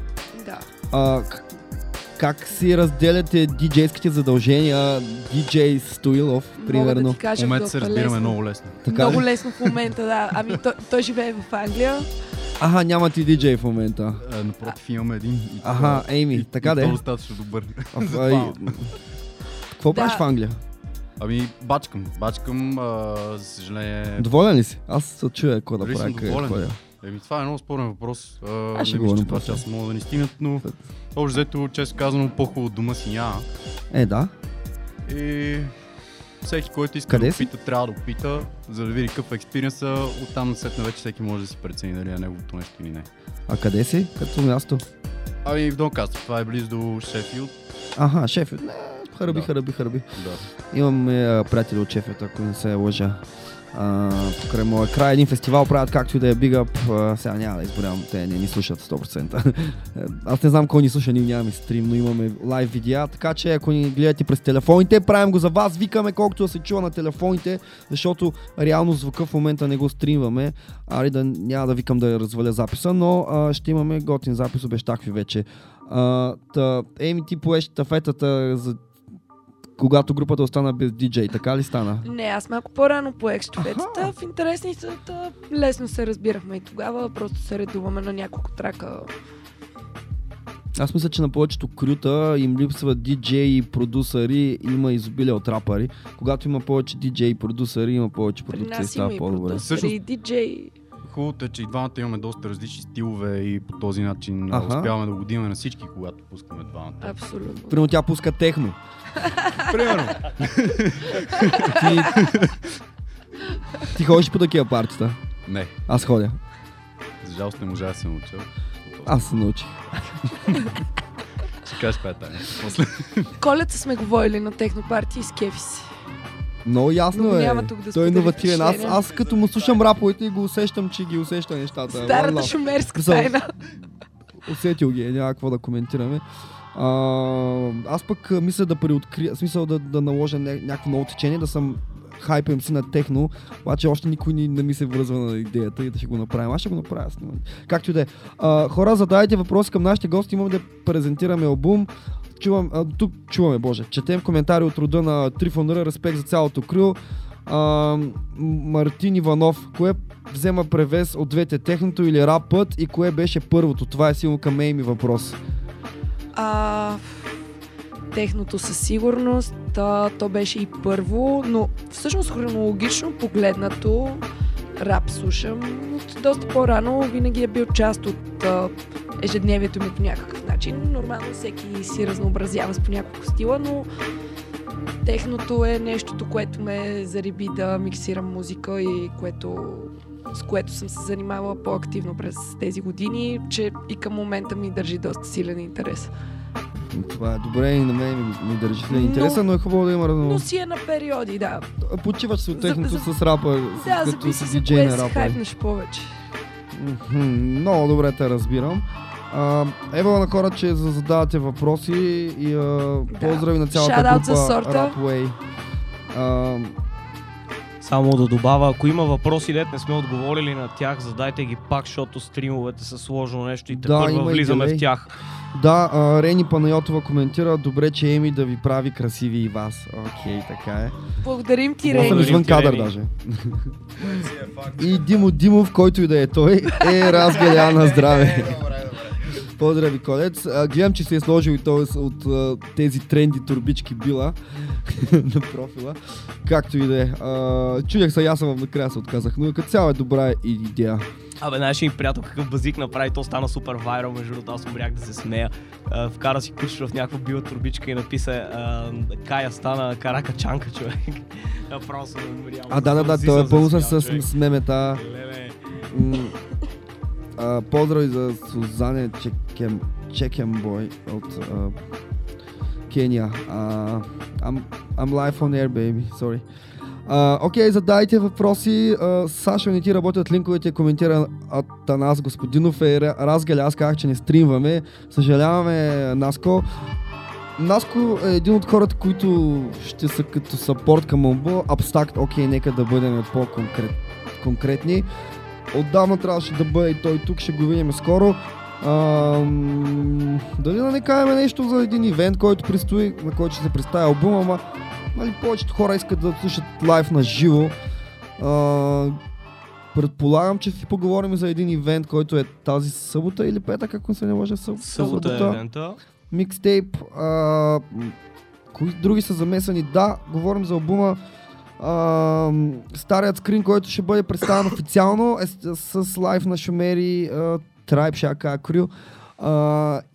Да. Как си разделяте диджейските задължения, диджей Стоилов, примерно? В момента се разбираме много лесно. Така много ли? Лесно в момента, да. Ами той живее в Англия. Аха, няма ти диджей в момента. Напротив, имаме един. Аха, Amy, така да е. И то достатъчно добър. Какво правиш в Англия? Ами, бачкам, за съжаление... Доволен ли си? Аз се чуя какво да правя. Доволен. Еми, това е много спорен въпрос. Аз ще говорим по часа. Мога да ни стигнат, но... общо взето, често казано, по-хубаво от дома си няма. Да. И... всеки, който иска да опита, трябва да опита, за да види какъв е експириенса, оттам насетна вече всеки може да си прецени дали е неговото нещо или не. А къде си като място? Ами в Донкастър, това е близо до Шефилд. Шефилд. Хърби, да. Хърби. Да. Имам приятели от Шефилд, ако не се лъжа. Покрай моя край един фестивал правят, както и да е Big Up. Сега няма да изборявам, те не ни слушат 100%. Аз не знам кой ни слуша, ние нямаме стрим, но имаме лайв видеа, така че ако ни гледате през телефоните, правим го за вас, викаме колкото да се чува на телефоните, защото реално звука в момента не го стримваме, ари да няма да викам да разваля записа, но ще имаме готин запис, обещах ви вече. Еми, ти поеш тафетата за когато групата остана без диджей, така ли стана? Не, аз малко по-рано поех щафетата. В интересницата лесно се разбирахме и тогава просто се редуваме на няколко трака. Аз мисля, че на повечето крюта им липсват диджей и продусъри, има изобилие от рапъри. Когато има повече диджей и продусъри, има повече продукция и става по-добре. Също... диджей. Хубавото е, че и двамата имаме доста различни стилове и по този начин успяваме да угодим на всички, когато пускаме двамата. Абсолютно. Примерно тя пуска техно. Примерно. Ти ходиш по такива партита? Не. Аз ходя. За жалост не можа да се науча. Аз се научих. Ще кажеш пета. Колеца сме говорили на техно партии и с кефи си. Много ясно но е, да той е иновативен. Аз като му слушам раповете и го усещам, че ги усеща нещата. Старата шумерска тайна. Усетил ги, няма какво да коментираме. Аз пък мисля да преоткрия, смисъл да наложа някакво ново течение, да съм хайпем си на техно, обаче още никой не ми се връзва на идеята и да ще го направим. Аз ще го направя с него. Както и да е. Хора, задавайте въпроси към нашите гости, имаме да презентираме албум. Чуваме, Боже. Четем коментари от рода на Трифонера, респект за цялото крил. Мартин Иванов, кое взема превес от двете, техното или рапът и кое беше първото? Това е силно към Amy въпрос. Техното със сигурност, то беше и първо, но всъщност хронологично погледнато рап слушам доста по-рано, винаги е бил част от ежедневието ми по някакъв начин. Нормално всеки си разнообразява с по няколко стила, но техното е нещото, което ме зариби да миксирам музика и с което съм се занимавала по-активно през тези години, че и към момента ми държи доста силен интерес. Това е добре и на мен ми държи силен интерес, но е хубаво да има разно. Но си е на периоди, да. Почиваш се от техното с рапа, да, като си диджей на рапа. Да, записи се, кое си хайпнеш повече. Много добре те разбирам. Ебала на хора, че задавате въпроси и поздрави на цялата група Rapway. Само да добавя, ако има въпроси, не сме отговорили на тях, задайте ги пак, защото стримовете са сложно нещо и тепърва влизаме в тях. Да, Рени Панайотова коментира, добре, че Еми да ви прави красиви и вас. Окей, така е. Благодарим ти, Рени. Извън кадър даже. И Димов, който и да е той, е разгледя на здраве. Поздрави, Колец. Гледам, че се е сложил и той от тези тренди турбички била на профила. Както и да е. Чудях се, аз съм накрая се отказах, но като цяло е добра идея. Абе, знаеш ми приятел какъв базик направи, то стана супер вайрал, между другото, аз умрях да се смея. Вкара си кучето в някаква била турбичка и написа Кая стана каракачанка, човек. Направо съм умрял. Да, той е пълно с мемета. Поздрави за Сузане Чекембой от Кения. I'm live on air, baby. Sorry. Окей, задайте въпроси. Сашо, не ти работят линковете, коментира Атанас Господинов е разгаля. Аз казах, че не стримваме. Съжаляваме, Наско. Наско е един от хората, които ще са като съпорт към Умбо. Абстракт, окей, нека да бъдем по-конкретни. Отдавна трябваше да бъде и той тук, ще го видим скоро. Дали да не кажем нещо за един ивент, който предстои, на който ще се представя албума, ама нали, повечето хора искат да слушат лайв на живо. Предполагам, че си поговорим за един ивент, който е тази събота или петък, ако се не лъжа, събота е ивента. Микстейп, кои други са замесени, да, говорим за албума. Старият скрин, който ще бъде представен официално е с лайв на Shumeri Tribe, Shaka Crew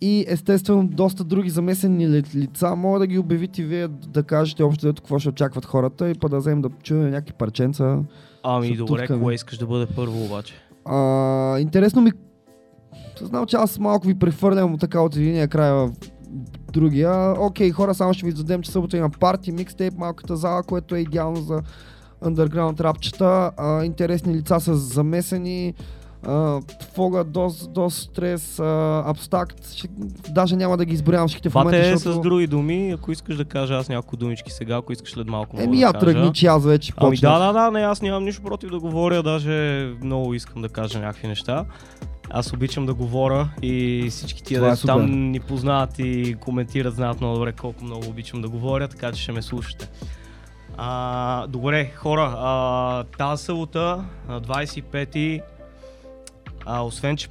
и естествено доста други замесени лица. Мога да ги обявите вие да кажете общо дето какво ще очакват хората и па да вземем да чуем някакви парченца. Ами добре, кое искаш да бъде първо обаче? Интересно ми, знам, че аз малко ви прехвърлям така от единия край в другия. Окей, хора, само ще ви зададем, че събота има парти, микстейп, малката зала, което е идеално за underground рапчета. Интересни лица са замесени. Фога, Дос, Стрес, Abstract, даже няма да ги изброявам всичките в момента, защото... Това е с други думи, ако искаш да кажа аз няколко думички сега, ако искаш след малко мога да кажа. Тръгни, че аз вече почнах. Не, аз нямам нищо против да говоря, даже много искам да кажа някакви неща. Аз обичам да говоря и всички тия да там ни познават и коментират, знаят много добре колко много обичам да говоря, така че ще ме слушате. Добре, хора, тази събота, 25-ти, освен, че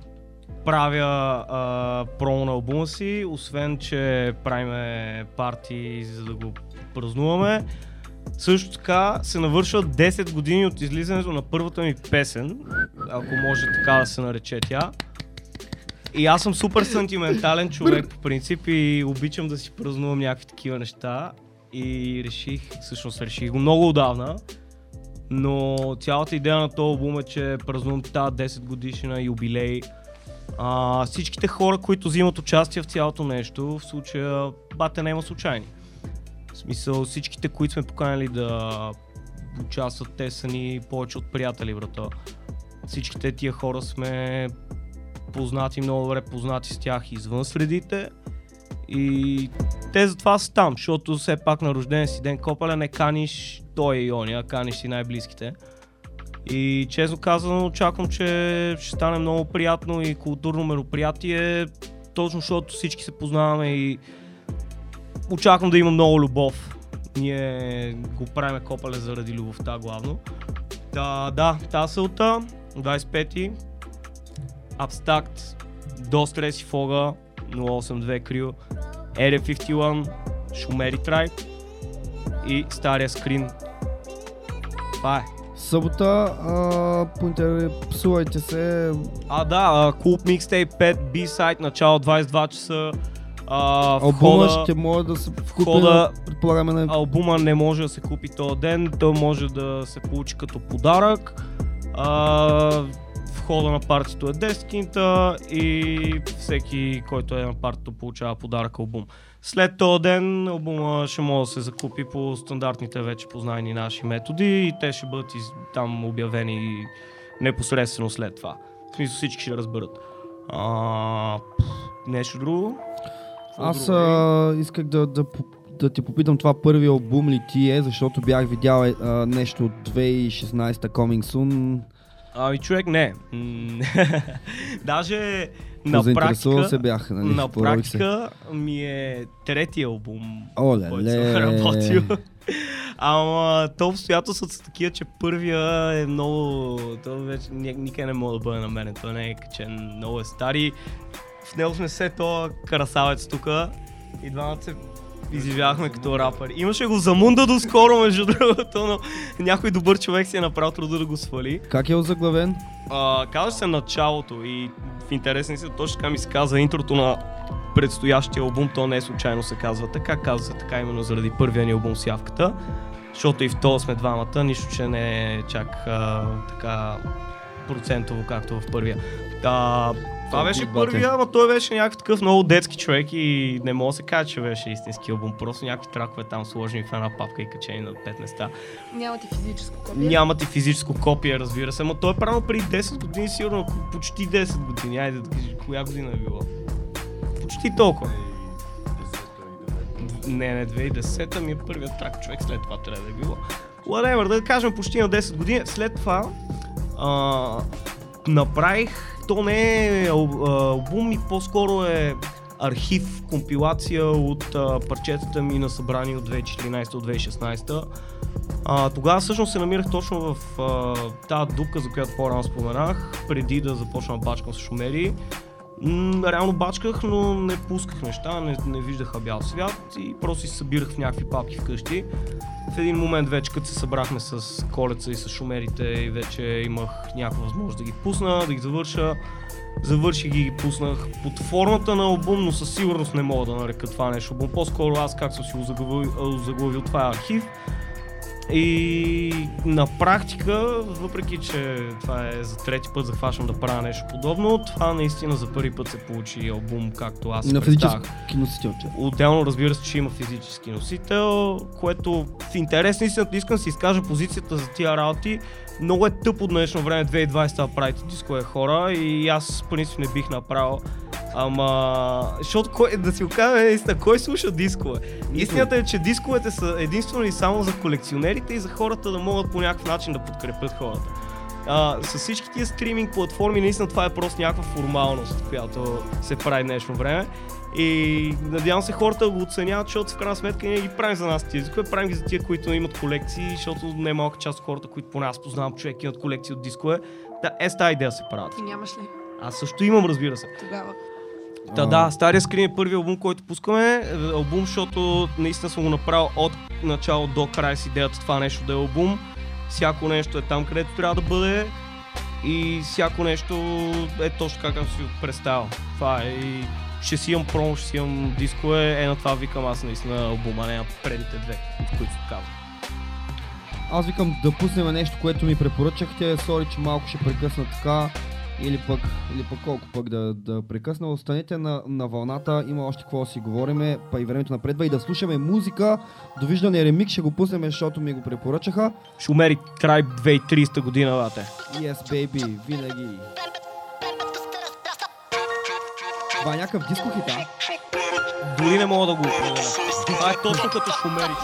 правя промо на албума си, освен, че правим парти, за да го празнуваме, също така се навършват 10 години от излизането на първата ми песен, ако може така да се нарече тя. И аз съм супер сантиментален човек по принцип и обичам да си празнувам някакви такива неща. И реших го много отдавна. Но цялата идея на този албум е, че празнувам тази 10 годишна юбилей. Всичките хора, които взимат участие в цялото нещо, в случая бате не има случайни. В смисъл, всичките, които сме поканили да участват, те са ни повече от приятели, брата. Всичките тия хора сме познати, много добре познати с тях извън средите. И те затова са там, защото все пак на рожден си ден копаля не каниш той и оня, каниш си най-близките. И честно казано очаквам, че ще стане много приятно и културно мероприятие, точно защото всички се познаваме и очаквам да има много любов. Ние го правим копале заради любовта главно. Да, тасълта, 25-ти, Abstract, до Stress и Foga, 082 Crew, Area 51, Shumeri Tribe и Starite Skrin. Това е. Събота, поинтересувайте се. Клуб Mixtape 5, B-Side, начало 22 часа. Албума ще може да се купи, предполагаме на... Албума не може да се купи този ден, той може да се получи като подарък. Входа на партито е 10 кинта и всеки, който е на партито, получава подарък албум. След този ден албума ще може да се закупи по стандартните вече познайни наши методи и те ще бъдат там обявени непосредствено след това. В смисъл всички ще разберат. Нещо друго? Аз исках да ти попитам това първи албум ли ти е, защото бях видял нещо от 2016 Coming Soon. Човек не. Даже на практика ми е третия албум, който съм работил. Ама то обстоятелствата са такива, че първия е много... Това вече никъде не мога да бъде на мене, това не е качен, много е стари. В него сме все тоя красавец тука и двамата се изявявахме като рапър. Имаше го за мунда доскоро, между другото, но някой добър човек си е направил труда да го свали. Как е озаглавен? Казва се началото и в интересен си точно така ми се казва интрото на предстоящия албум, то не е случайно се казва така, казва се така именно заради първия ни албум с Явката, защото и в този сме двамата, нищо че не е чак така процентово както в първия. Това беше първия, но той беше някакъв такъв много детски човек и не мога да се каже, че беше истински албум. Просто някакви тракове там сложени в една папка и качени на 5 места. Няма ти физическо копие? Няма ти физическо копие, разбира се, но той е правил преди 10 години, сигурно почти 10 години. Айде да кажеш, коя година е било? Почти толкова. Не, 2010-та ми е първият трак, човек, след това трябва да е било. Whatever, да кажем почти на 10 години. След това направих... То не е албум и по-скоро е архив, компилация от парчетата ми на събрани от 2014-2016. Тогава всъщност се намирах точно в тази дупка, за която по-рано споменах, преди да започна бачкам с Шумери. Реално бачках, но не пусках неща, не виждаха бял свят и просто си събирах в някакви папки вкъщи. В един момент вече, като се събрахме с Колеца и с Шумерите и вече имах някаква възможност да ги пусна, да ги завърша. Завърших ги и ги пуснах под формата на албум, но със сигурност не мога да нарека това нещо албум. По-скоро аз как съм си озаглавил, това е архив. И на практика, въпреки че това е за трети път захващам да правя нещо подобно, това наистина за първи път се получи албум, както аз на представях. Физически носител. Отделно, разбира се, че има физически носител, което в интерес наистина искам да си изкажа позицията за тия работи. Много е тъпо днешно време 2020 да правите дискове хора и аз принцип не бих направил. Ама, защото да си окажем, кой слуша дискове? Истината е, че дисковете са единствено и само за колекционерите и за хората да могат по някакъв начин да подкрепят хората. С всички тия стриминг платформи, наистина това е просто някаква формалност, която се прави днешно време. И надявам се хората да го оценяват, защото в крайна сметка ние ги правим за нас тези дискове, правим ги за тия, които имат колекции, защото не е малка част от хората, които поне аз познавам човек, имат колекции от дискове. Да, е с тази идея се правят. И нямаш ли? Аз също имам, разбира се. Тогава. Да, Starite Skrin е първият албум, който пускаме. Албум, защото наистина съм го направил от начало до край с идеята това нещо да е албум. Всяко нещо е там, където трябва да бъде. И всяко нещо е точно както си го представил. Това е. И ще си имам промо, ще си имам дискове. Е, на това викам аз наистина албума, не на предите две, от които казвам. Аз викам да пуснем нещо, което ми препоръчахте. Сори, че малко ще прекъсна така. Или пък колко пък да прекъсна. Останете на вълната, има още какво да си говориме, па и времето напредва и да слушаме музика. Довиждане ремик ще го пуснем, защото ми го препоръчаха. Shumeri Tribe 2300 година, бате. Yes, baby, винаги. Това е някакъв диско хит, а? Дори не мога да го определя. Това е точно като Shumeri.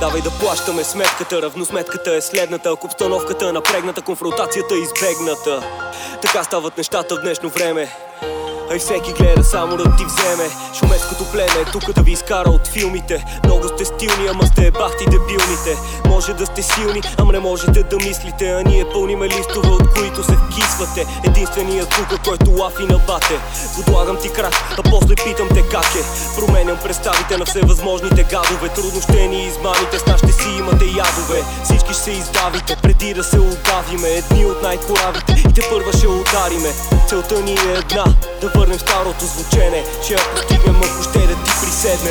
Давай да плащаме сметката, равносметката е следната. Ако обстановката е напрегната, конфронтацията е избегната. Така стават нещата в днешно време. Ай всеки гледа само да ти вземе. Шумерското племе е тук да ви изкара от филмите. Много сте стилни, ама сте бахти дебилните. Може да сте силни, ама не можете да мислите. А ние пълниме листове, от които се вкисвате. Единственият звук, който лафи на бате. Подлагам ти крак, а после питам те как е. Променям представите на всевъзможните гадове. Трудно ще ни измамите, с нас ще си имате ядове. Всички ще се избавите, преди да се удавиме. Едни от най-коравите и те първа ще удариме. Целта ни е една, да върнем старото звучене. Ще я постигнем, ако ще да ти приседне.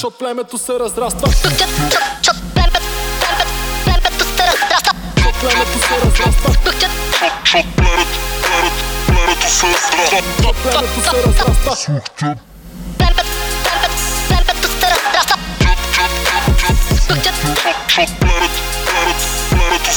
Чо племето се разраства. Чо племето се разраства. Чо племето се разраства. Чо племето се разраства. Племето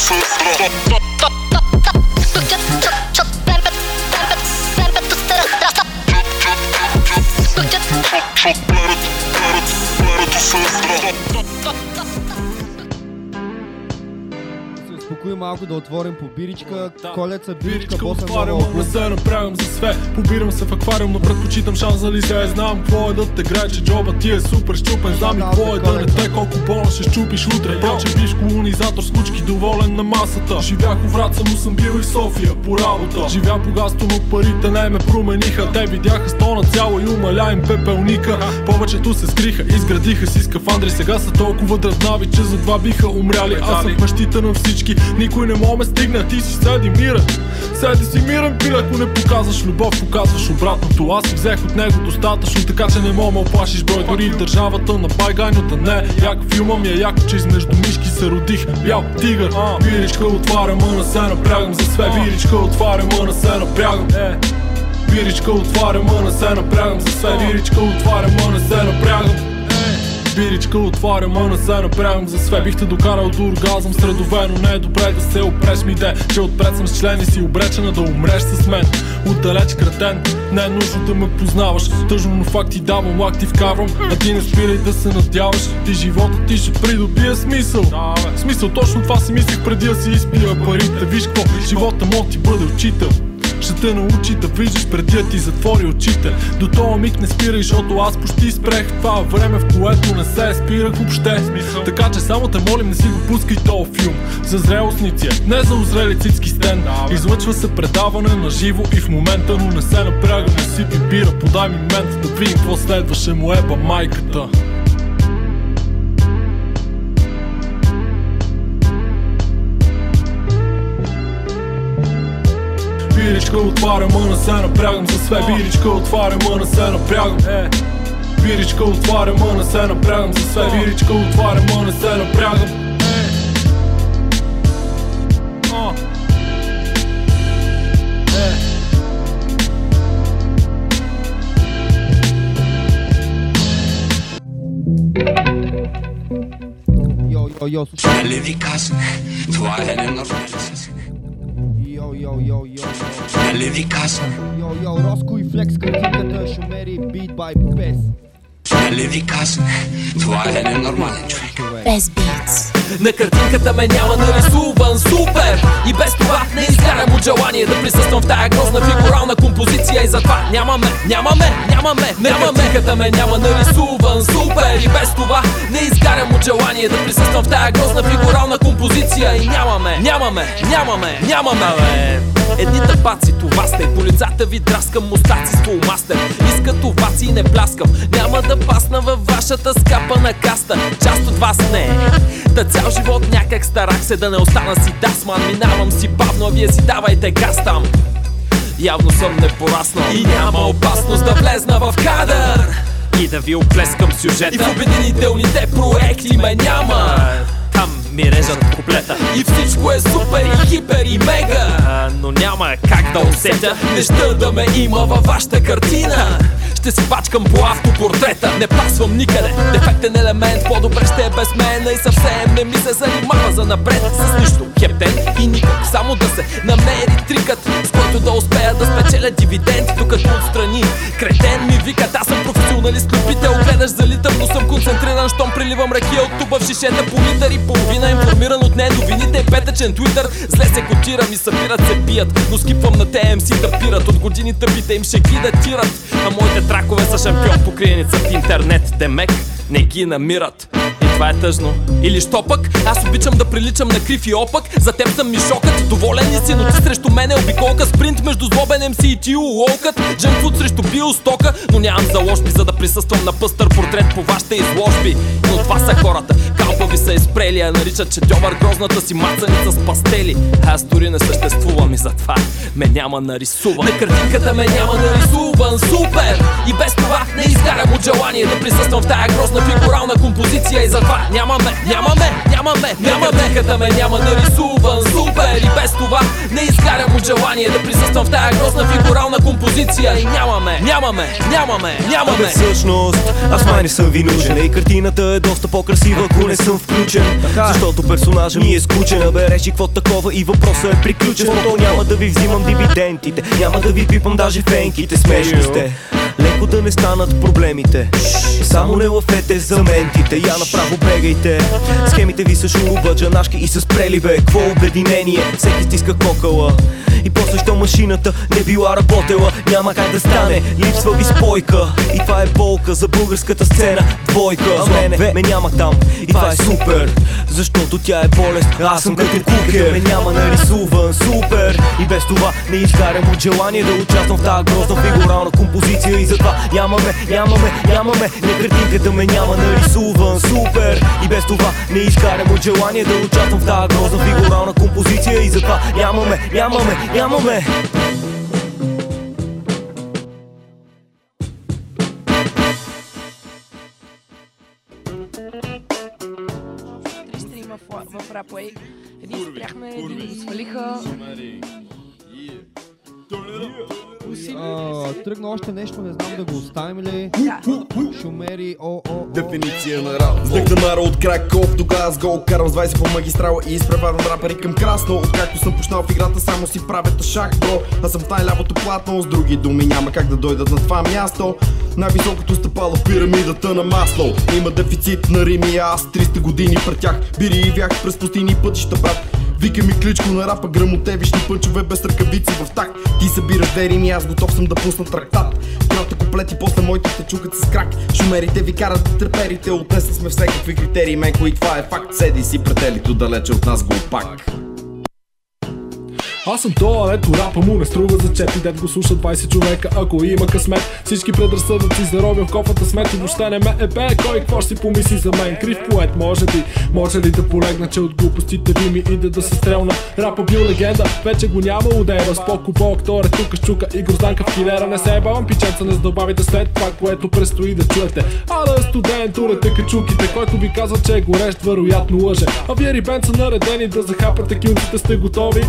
се успокои малко да отворим по биричка, Колеца, биричка, босен на лоб. Не се напрягам за све, побирам се в аквариум, но предпочитам шанса ли се. Знам какво е да те грае, че джоба ти е супер щупен. Знам и какво е да не те, колко болно ще щупиш утре. Проче биш колонизатор с кучки, доволен на масата. Живях у Враца, но съм бил и София по работа. Живя богатство, но парите не ме промениха. Те видяха стона цяла и умаля им пепелника. Повечето се скриха, изградиха си скафандри. Сега са толкова дръзнави, че за два биха умряли. Аз съм бащите на всички. Никой не мога ме стигна, ти си седи мирен. Седи си мирен, пиле, ако не показваш любов, показваш обратното. Аз си взех от него достатъчно, така че не мога ме оплашиш, брой. Дори държавата на байгайната не. Як филма ми е яко, че измежду мишки се родих бял тигър. Биричка отварям, а не се напрягам за све. Биричка отварям, а не се напрягам. Биричка отварям, а не се напрягам за све. Биричка отварям, а не се напрягам. Биричка отварям, а не се напрягам за све. Бих те докарал до оргазъм средове, но не е добре да се опреш ми де. Че отпред съм с член и си обречена да умреш с мен. Отдалеч кретен, не е нужно да ме познаваш. Тъжно, но факт ти давам, лак ти вкарвам. А ти не спирай да се надяваш. Ти живота ти ще придобие смисъл. Смисъл, точно това си мислих преди да си изпия парите. Виж какво, живота мога ти бъде учител. ще те научи да виждаш преди да ти затвори очите. До този миг не спирай, защото аз почти спрех това време, в което не се спирах въобще. Така че само те молим, не си го пускай този филм. За зрелостници, не за озрели цицки стенд. Излъчва се предаване на живо и в момента, но не се напрягам, не си пипира. Подай ми мент, да видим какво следваше му еба майката. Биричка отваря мъна, се напрягам за све. Биричка отваря мъна, се напрягам. Биричка отваря мъна, се напрягам за све. Биричка отваря мъна, се напрягам. Levi Castle, това е ненормално. Levi Castle. Rosko и Flex картинката Shumeri Beat by Pes. Levi Castle, това е ненормален човек. Pes Beats. На картинката ме няма нарисуван супер. И без това не изгарям от желание да присъствам в тая грозна фигурална композиция. И затова нямаме. На картинката ме няма нарисуван супер. И без това не изгарям от желание да присъствам в тая грозна фигурална композиция. И нямаме. Едни тъпаци, това сте. По лицата ви драскам мустаци с фулмастер. Искат оваци и не пляскам. Няма да пасна във вашата скапана каста. Част от вас не е. Та цял живот някак старах се да не остана си дасман. Минавам си бавно, а вие си давайте газ там. Явно съм непораснал и няма опасност да влезна в кадър и да ви оплескам сюжета. И в обединителните проекти ме няма. Там ми режат куплета. И всичко е супер и хипер и мега. Но няма как да усетя неща да ме има във вашата картина. Ще си пачкам по автопортрета. Не пасвам никъде. Дефектен елемент. По-добре ще е без мен. И съвсем не ми се занимава за напред с нищо. Хептен и никак. Само да се намери трикът, с който да успея да спечеля дивиденд. Докато отстрани кретен ми викат. Аз съм професионалист, любител. Гледаш залитам, но съм концентриран. Щом приливам ракия от туба в шишета по литър и половина. Информиран от не новините е петъчен твитър. Зле се котирам и събират се пият. Но скипвам на TMC да пират. От години тъпите им шеги да тират. А моите тракове са шампион по криеница в интернет. Демек не ги намират. И това е тъжно. Или що пък? Аз обичам да приличам на крив и опък. За теб съм мишокът. Доволен и си, но ти срещу мен е обиколка. Спринт между злобен МС и Тио Лолкът. Дженфуд срещу биостока. Но нямам заложби, за да присъствам на пъстър портрет по вашите изложби. Но това са хората. Калпави са изпрели, а наричат четьовър грозната си мацаница с пастели. Аз дори не съществувам и затова ме няма нарисуван. На картинката ме няма нарисуван. Супер! И без това не изгарям от желание да присъствам в тая грозна фигурална композиция. И затова нямаме. Картинката ме няма нарисуван. Супер! И без това не изгарям от желание да присъствам в тая грозна фигурална композиция. И нямаме. Всъщност, аз май не съм ви нужен. И картината е доста по-красива, ако не съм включен. Защото персонажа ми е скучен. Абе, реши какво такова и въпросът е приключен. Защото няма да ви взимам дивидентите. Няма да ви пипам даже фенките. Смешни сте. Леко да не станат проблемите. Само не лафете за ментите. Я направо бегайте. Схемите ви са шуруба, джанашки и с преливе. Кво обединение, всеки стиска кокала. И после, що машината не била работела, няма как да стане, липсва ви спойка. И това е болка за българската сцена. Двойка, за мене няма там. И това е супер, защото тя е болест. Аз съм като кукер. Ме няма нарисуван супер. И без това не изгарям от желание да участвам в тази грозна фигурална композиция. И затова нямаме. На картинката ме няма нарисуван супер. И без това не изгарям от желание да участвам в тази грозна фигурална композиция. И затова нямаме. В Рапуей. Едни спряхме, едни го свалиха. Тръгна още нещо, не знам да го оставим ли. Шумери, Дефиниция на рап. Сдъх да нара от Краков, тогава с гол карам с 20 по магистрала и изпреварвам рапери към Красно. Откакто съм почнал в играта, само си правя тъшак, бро. Аз съм в най-лявото платно, с други думи няма как да дойдат на това място. Най-високото стъпало в пирамидата на Маслоу. Има дефицит на рими, аз 300 години пред тях. Бири и вях през пустини пътища, брат. Вика ми Кличко на рапа, грамотевишни пънчове без ръкавици в такт. Ти събира верим и аз готов съм да пусна трактат. Трата куплети, после моите те чукат с крак. Шумерите ви карат да треперите, отнесли сме всякакви критерии, менко и това е факт. Седи си претелито далече от нас глупак. Аз съм тоя, ето рапа му не струва за чепи, дед го слуша 20 човека, ако има късмет. Всички предразсъдъци заробя в кофата смет и въобще не ме ебе, кой какво ще си помисли за мен. Крив поет, може би, може ли да полегна, че от глупостите ви ми иде да се стрелна. Рапа бил легенда, вече го няма удева, споко по актора, тука щука и грозданка в хилера. Не се ебавам пиченца, не задълбавите след това, което предстои да чуете. Ада студент, урете качуките, който ви казва, че е горещ, вероятно лъже. А вие рибен са наредени да захапате килците, сте готови?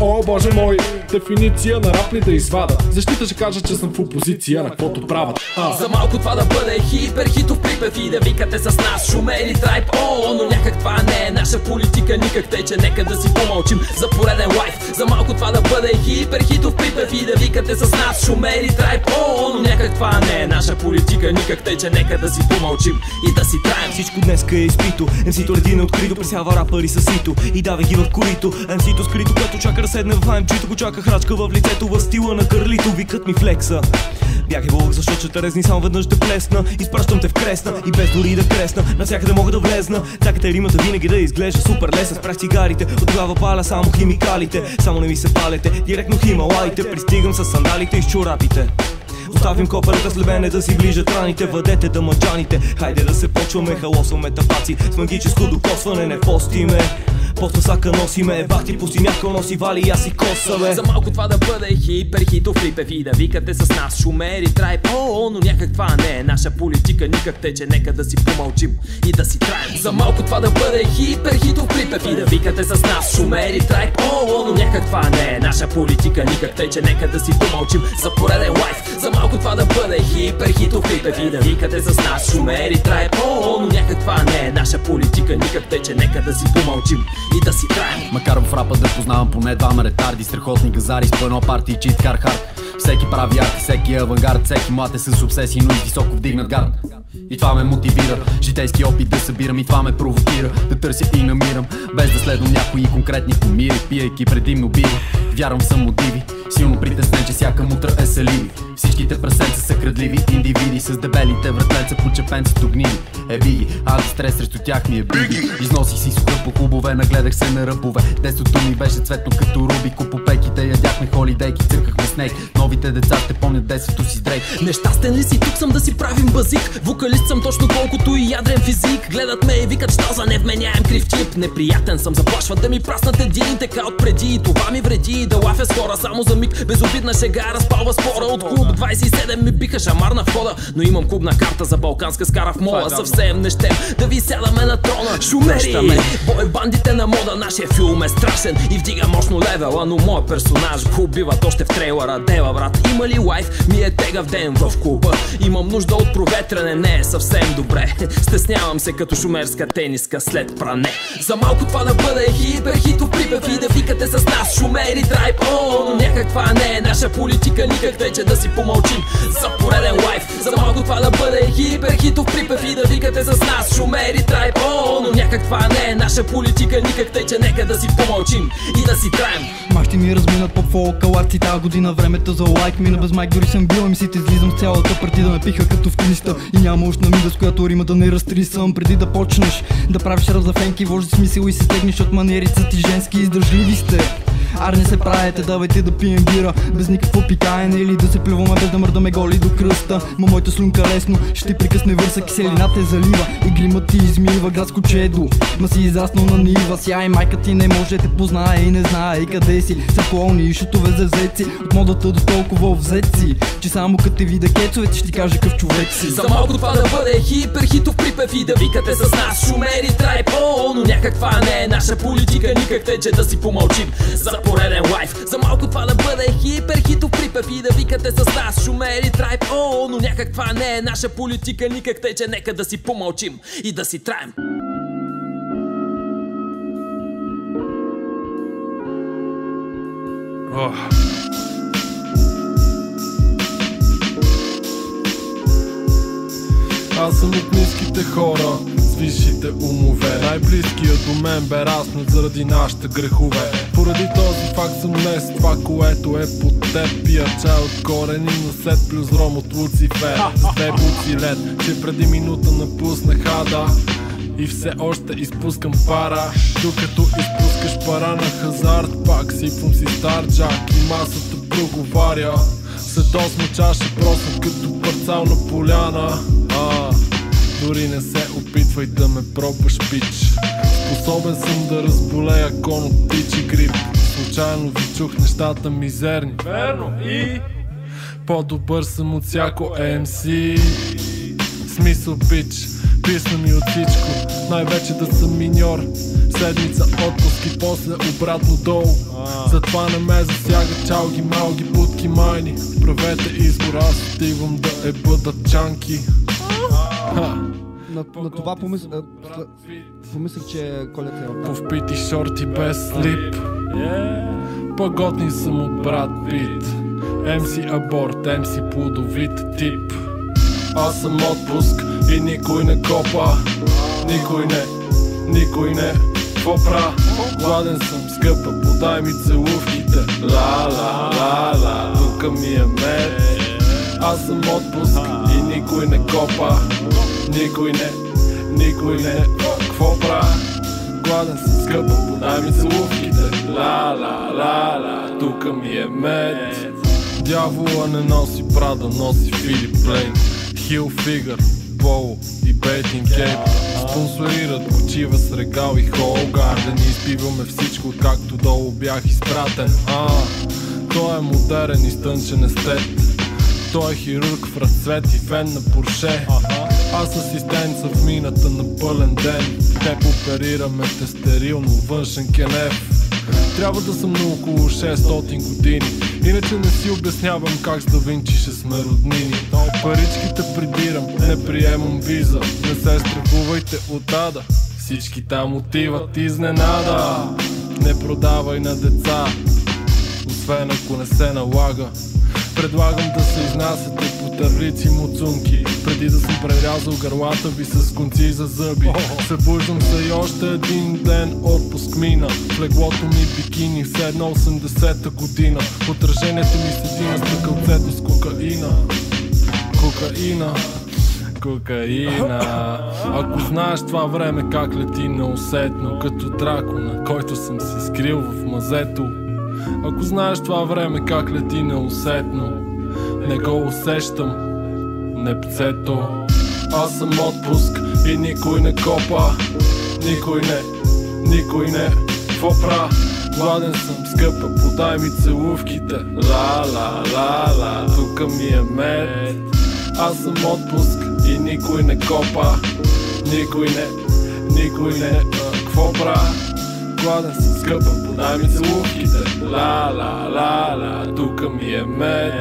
О боже мой, дефиниция на рап ли да извада? Защита ще кажа, че съм в опозиция на каквото правят. За малко това да бъде хиперхитов припев и да викате с нас Shumeri Tribe, но някак това не е наша политика никак, тъй че нека да си помълчим за пореден лайф. За малко това да бъде хиперхитов припев и да викате с нас Shumeri Tribe, но някак това не е наша политика никак, тъй че нека да си помълчим и да си траем. Всичко днеска е изпито, МС-то реди на открито, пресява рапъри със сито и дава ги в корито. МС-то скрито, което чака да седне в АМ-чито, го чака храчка в лицето, в стила на Карлито, викат ми Флекса. Бях и вълък, защото ще те резни, само веднъж да плесна. Изпращам те в кресна и без дори да кресна, навсякъде мога да влезна. Чакате римата винаги да изглежда супер леса. Спрях цигарите, от глава паля само химикалите. Само не ми се палете, директно хималаите. Пристигам с сандалите и с чорапите. Оставим копелета с левене да си ближат раните. Въдете да мъджаните, хайде да се почваме. Халосваме тапаци с магическо докосване. Не постиме, после сака носиме. Бахти по синяка носи вали и аз си косаме. За малко това да бъде хиперхитов припев и да викате с нас Shumeri Tribe, но някак това не е наша политика никак, те че нека да си помълчим и да си траем. За малко това да бъде хиперхитов припев и да викате с нас Shumeri Tribe, но някак това не е наша политика никак, те че нека да си помълчим за пореден лайф. За малко това да бъде хиперхитов припев и да викате с нас Shumeri Tribe, но някак това не е наша политика никак, те че нека да си помълчим и да си траем. Макар в рапа да познавам поне двама ретарди, страхотни газари с по едно парти и чит хард. Всеки прави арт, всеки авангард, всеки млад е с обсесии, но и високо вдигнат гард. И това ме мотивира, житейски опит да събирам и това ме провокира, да търся и намирам, без да следвам някои конкретни помири, пиейки предимно бири. Вярвам съм от диви, силно притеснен, че всяка мутра е саливи. Всичките прасенца са крадливи индивиди, с дебелите вратлеца по чепенцето гнили. Еби ги, антистрес срещу тях ми е биги. Износих си суха по клубове, нагледах се на ръбове. Детството ми беше цветно като рубико, по пеките ядяхме холидейки, църкахме снейк. Новите деца ще помнят детството си с дрейк. Нещастен ли си, тук съм да си правим базик. Вокалист съм точно колкото и ядрен физик. Гледат ме и викат що за невменяем крив тип. Неприятен съм, заплашват да ми праснат един така отпреди. И това ми вреди, да лафя с хора само за миг. Безобидна шега разпалва спора. От клуб 27 ми биха шамар на входа, но имам клубна карта за балканска скара в мола. Съвсем не щем да ви сядаме на трона. Шумери, бой бандите на мода. Нашия филм е страшен и вдига мощно левела, но моят персонаж убиват още в трейлера. Дева, брат, има ли лайф? Ми е тегав ден в клуба. Имам нужда от проветрене, не е съвсем добре. Стеснявам се като шумерска тениска след пране. За малко това да бъде хиперхитов припев и да викате с нас Shumeri Tribe, но някак това не е наша политика никак, тъй че да си помълчим за пореден лайф. За малко това да бъде хиперхитов припев и да викате с нас Shumeri Tribe, но някак това не е наша политика никак, тъй че нека да си помълчим и да си траем. Мащи ми разминат по фолкаларци, тази година времето за лайк мина без майк, дори съм бил мисите, излизам с цялата партида, ме пиха като в тениста и няма ушна мида, с която рима да не разтрисам. Преди да почнеш да правиш разлафенки, вложи смисъл и се стегнеш от манерицата ти женски, издържливи сте. Ар не се правете, давайте да пием бира без никакво пикаене или да се плюваме без да мърдаме голи до кръста. Ма моята слюнка лесно ще прекъсне върса, киселината е залива и гримът ти измива градско чедо. Ма си израснал на нива, сяй майка ти не може те познае и не знае и къде си. Са клоуни и шутове за взеци, от модата до толкова взеци, че само като те видя кецовете ще ти кажа къв човек си. За малко това да бъде хиперхитов припев и да викате с нас Shumeri Tribe, но някак това не е наша политика никак, тъй че да си помълчим за пореден лайф. За малко това да бъде хиперхитов припев и да викате с нас Shumeri Tribe, но някак това не е наша политика никак, тъй че нека да си помълчим и да си траем. Аз съм от ниските хора, с висшите умове. Най-близкият до мен бе разнат заради нашите грехове. Поради този факт съм днес това, което е под теб. Пия чай от корени, но сет плюс ром от Луцифер. С две буци лед, че преди минута напуснах ада и все още изпускам пара. Докато изпускаш пара на хазарт, пак сипвам си старджак и масата проговаря. След 8 чаша просна като парцал на поляна. Дори не се опитвай да ме пробваш, пич. Способен съм да разболея кон от птичи грип. Случайно ви чух нещата мизерни. Верно и по-добър съм от всяко MC. Смисъл, пич, писна ми от всичко. Най-вече да съм миньор. Седмица отпуски, после обратно долу. Затова не ме засяга чалги, малги, будки, майни. Правете избор, аз отивам да е бъдат чанки. На това помислих, че Колеца е повпити шорти без слип. Паготни съм от брат Пит. MC аборт, MC плодовит тип. Аз съм отпуск и никой не копа. Никой не попра. Гладен съм, скъпа, подай ми целувките. Ла-ла-ла-ла, тука ми е мед. Аз съм отпуск и никой не копа. Никой не какво пра. Гладен съм, скъпа, подай ми целувките. Ла-ла-ла-ла, тука ми е мед. Дявола не носи Прада, носи Филип Лейн. Хил Фигър, Поло и Бейтинг Кейп спонсорират почива с Регал и Холгарден. Избиваме всичко, както долу бях изпратен. Той е модерен и стънчен естет. Той е хирург в разцвет и фен на Порше. Аз асистент в мината на пълен ден. Теб оперираме те стерилно външен кенеф. Трябва да съм на около 600 години. Иначе не си обяснявам как с да Винчи ще сме роднини. Паричките прибирам, не приемам виза. Не се страхувайте от ада, всички там отиват изненада. Не продавай на деца, освен ако не се налага. Предлагам да се изнасяте по търлици муцунки. Преди да съм прерязал гърлата ви с конци за зъби. Събуждам се и още един ден отпуск мина. В леглото ми бикини, все едно 80-та година. Отражението ми седи на стъкълцето с кокаина. Ако знаеш това време как лети неусетно, като дракона, който съм се скрил в мазето. Ако знаеш това време как лети неусетно, не го усещам, непцето. Аз съм отпуск и никой не копа. Никой не какво пра. Гладен съм, скъпа, подай ми целувките. Ла-ла-ла-ла, тука ми е мед. Аз съм отпуск и никой не копа. Никой не какво пра. Гладен съм, скъпа, подай ми целувките. Ла-ла-ла-ла, тука ми е мед.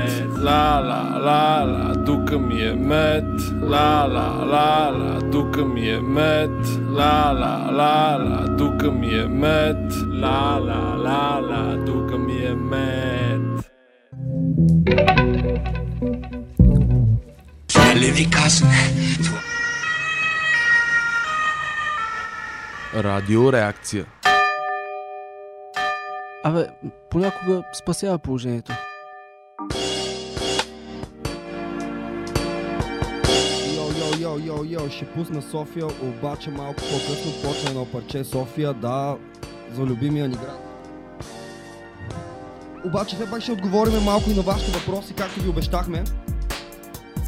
Ла-ла-ла-ла, тука ми е мед. Ла-ла-ла-ла, тука ми е мед. Ла-ла-ла-ла, тука ми е мед. Ла-ла-ла-ла, тука ми е мед. Леви Castle. Радио Реакция. Абе, понякога спасява положението. Йо, ще пусна София, обаче малко по-късно почна едно парче София, да, за любимия ни град. Обаче все пак ще отговорим малко и на вашите въпроси, както ви обещахме.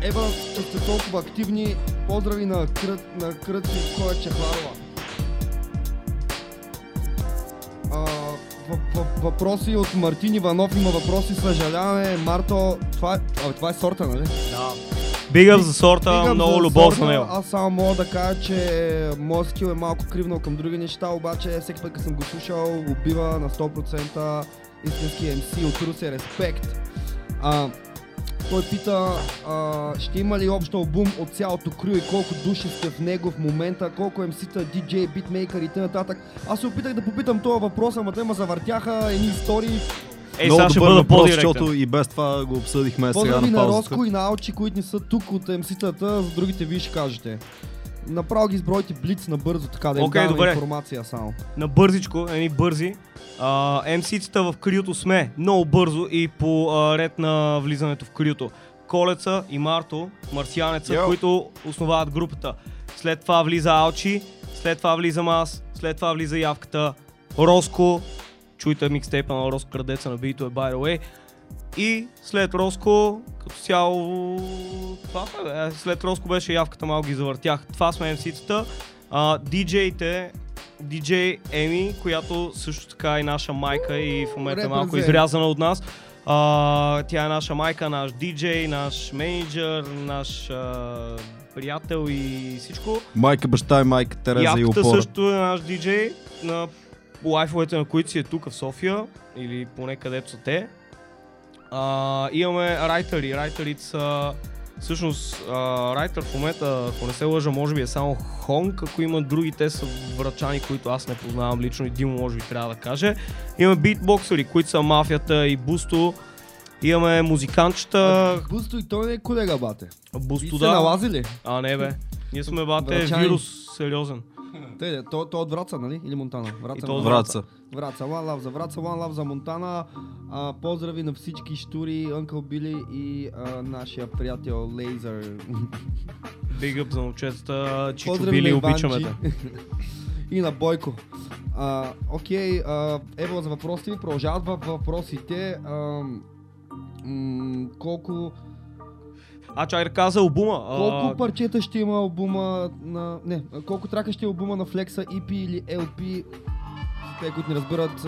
Ева, че сте толкова активни, поздрави на Кръци, кой е Чехларова. Въпроси от Мартин Иvanов, има въпроси, съжаляваме, Марто, това е сорта, нали? Да. Бигъв за сорта, много любов на него. Аз само мога да кажа, че моят скил е малко кривнал към други неща, обаче всеки път като съм го слушал, убива на 100% истински MC от Руси, респект. Той пита, ще има ли общо албум от цялото крю и колко души сте в него в момента, колко MC-та, DJ, битмейкър и т.н. Аз се опитах да попитам този въпрос, ама те ме завъртяха едни истории. Много добър въпрос, защото и без това го обсъдихме сега на паузата. Поздрави на Роско и на Алчи, които не са тук от MC-тата, за другите вие ще кажете. направо ги избройте блиц набързо, така да им даваме информация само. Набързичко, едни бързи. МС-цата в криото сме много бързо и по ред на влизането в криото. Колеца и Марто, Марсианеца, които основават групата. След това влиза Алчи, след това влизам аз, след това влиза Явката, Роско, чуйте микстейпа на Роско, крадеца на битове, by the way. И след Роско, като цяло, след Роско беше Явката, малко ги завъртях. Това сме MC-цата. DJ-те, DJ Amy, която също така е наша майка и в момента е малко изрязана от нас. Тя е наша майка, наш DJ, наш менеджер, наш приятел и всичко. Майка, баща и майка, Тереза Явката и опора. Явката също е наш DJ, на лайфовете на които си е тук в София, или поне където са те. Имаме райтери, райтерите са, всъщност райтер в момента, ако не се лъжа, може би е само Хонг, ако има други, те са врачани, които аз не познавам лично и Димо може би трябва да каже. Имаме битбоксери, които са Мафията и Бусто, имаме музикантчета. Бусто и той не е колега, бате. Бусто, да. Се налазили? А, не бе, ние сме, бате, врачани. Вирус сериозен. Той е от Вратца, нали? Или Монтана? Вратца. Вратца, one love за Вратца, one love за Монтана. Поздрави на всички штури, Uncle Billy и нашия приятел Лейзър. Big up за момчета, Чичо Били, обичаме те. И на Бойко. Окей, Ева за въпросите ми, продължават въпросите. Колко... чай да каза албума. Колко парчета ще има албума на... Не, колко трака ще е албума на Flexa, EP или LP? Те, които не разбират,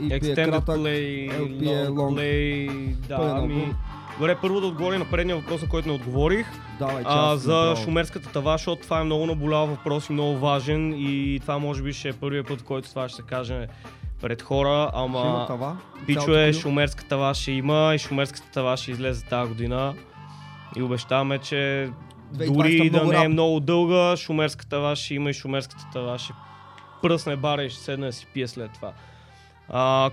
EP е кратък, LP е long. Добре, първо да отговоря на предния въпрос, на който не отговорих. За шумерската тава, защото това е много наболял въпрос и много важен. И това може би ще е първият път, който това ще се каже пред хора. Ама, пичове, шумерската тава ще има и шумерската тава ще излезе тази година. И обещаваме, че дори да не е много дълга, шумерската тава ще има и шумерската тава ще пръсне бара и ще седне да си пие след това.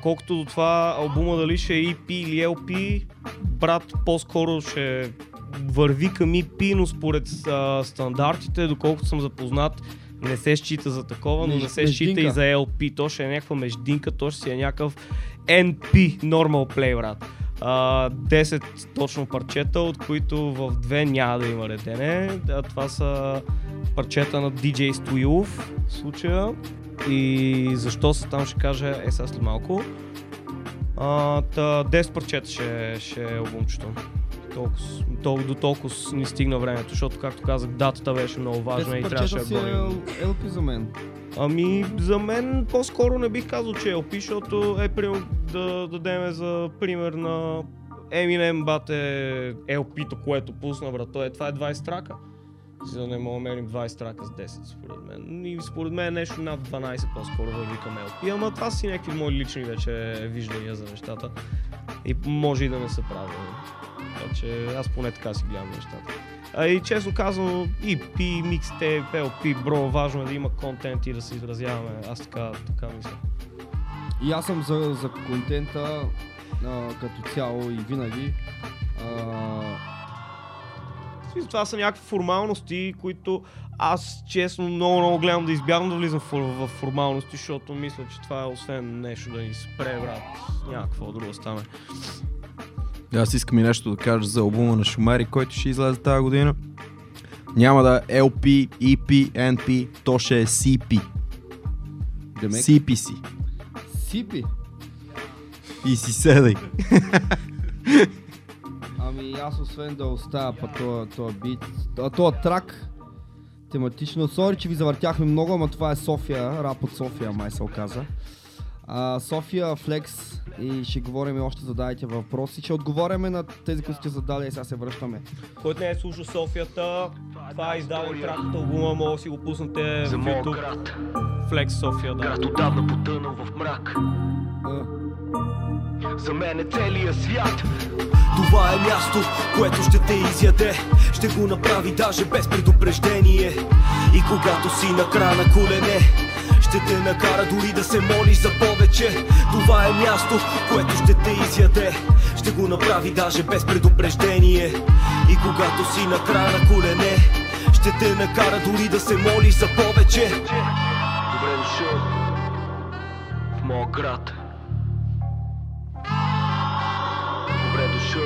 Колкото до това, албума дали ще е EP или LP, брат, по-скоро ще върви към EP, но според стандартите, доколкото съм запознат, не се счита за такова, но не се счита и за LP. То ще е някаква междинка, то ще си е някакъв NP, normal play, брат. 10 точно парчета, от които в 2 няма да има редене. Това са парчета на DJ Стоилов в случая. И защо са там ще кажа сега след малко. 10 парчета ще е албумчето. До толкова ни стигна времето, защото както казах, датата беше много важна и трябваше да бъде. LP за мен. За мен по-скоро не бих казал, че е LP, защото да дадем за пример на Eminem, бате, LP-то, което пусна, брат, това е 20 трака. За да не мога мерим 20 трака с 10, според мен. И според мен нещо над 12 по-скоро върви към LP, ама това си някакви мои лични вече виждания за нещата и може и да не са правилни. Така че аз поне така си гледам нещата. И честно казвам, EP, Mixtape, LP, бро, важно е да има контент и да се изразяваме. Аз така мисля. И аз съм за контента като цяло и винаги. Това са някакви формалности, които аз честно много гледам да избягам да влизам в формалности, защото мисля, че това е освен нещо да ни спре, брат, някакво друго стане. Аз искам и нещо да кажа за албума на Шумери, който ще излезе тази година. Няма да е LP, EP, NP, то ще е CP. CPC. CP? И си седай. Аз освен да оставя този бит, този трак тематично. Сори, че ви завъртяхме много, ама това е София, рап от София май се оказа. София, Флекс и ще говорим още зададите въпроси, ще отговоряме на тези, които сте задали и сега се връщаме. Който не е слушал Софията, това е издавен трак от албума, мога да си го пуснете в YouTube. Флекс София, да. Град отдавна потънал в мрак. За мен е целия свят. Това е място, което ще те изяде. Ще го направи даже без предупреждение. И когато си на края на колене, ще те накара дори да се молиш за повече. Това е място, което ще те изяде. Ще го направи даже без предупреждение. И когато си на края на колене, ще те накара дори да се молиш за повече. Добре дошъл в моя град. Добре дошъл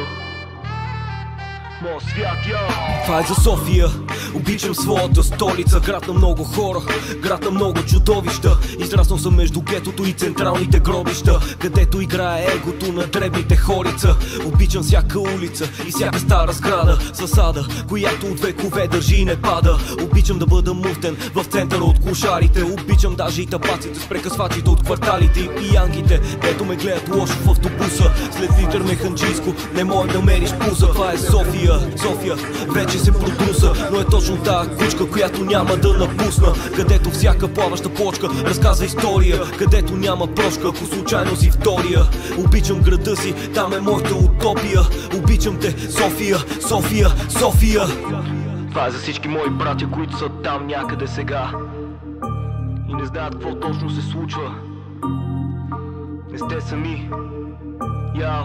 в моя свят, я. Това е за София. Обичам своята столица, град на много хора, град на много чудовища. Израснал съм между гетото и централните гробища, където играе егото на дребните хорица. Обичам всяка улица и всяка стара сграда, съсада, която от векове държи и не пада. Обичам да бъда муфтен в центъра от клошарите. Обичам даже и тапаците с прекъсвачите от кварталите и пиянките, дето ме гледат лошо в автобуса. След литър механджийско не може да мериш пуза. Това е София, София вече се продруса, но е точно тая кучка, която няма да напусна. Където всяка плаваща плочка разказва история, където няма прошка, ако случайно си втория. Обичам града си, там е моята утопия. Обичам те, София, София, София. Това е за всички мои братя, които са там някъде сега и не знаят какво точно се случва. Не сте сами. Яо.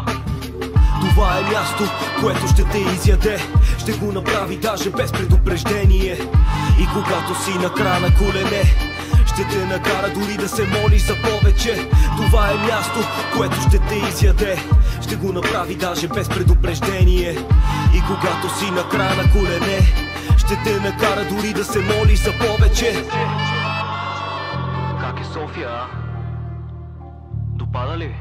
Това е място, което ще те изяде, ще го направи даже без предупреждение. И когато си на края на колене, ще те накара дори да се молиш за повече. Това е място, което ще те изяде, ще го направи даже без предупреждение. И когато си на края на колене, ще те накара дори да се молиш за повече. Как е София, а? Допада ли ви?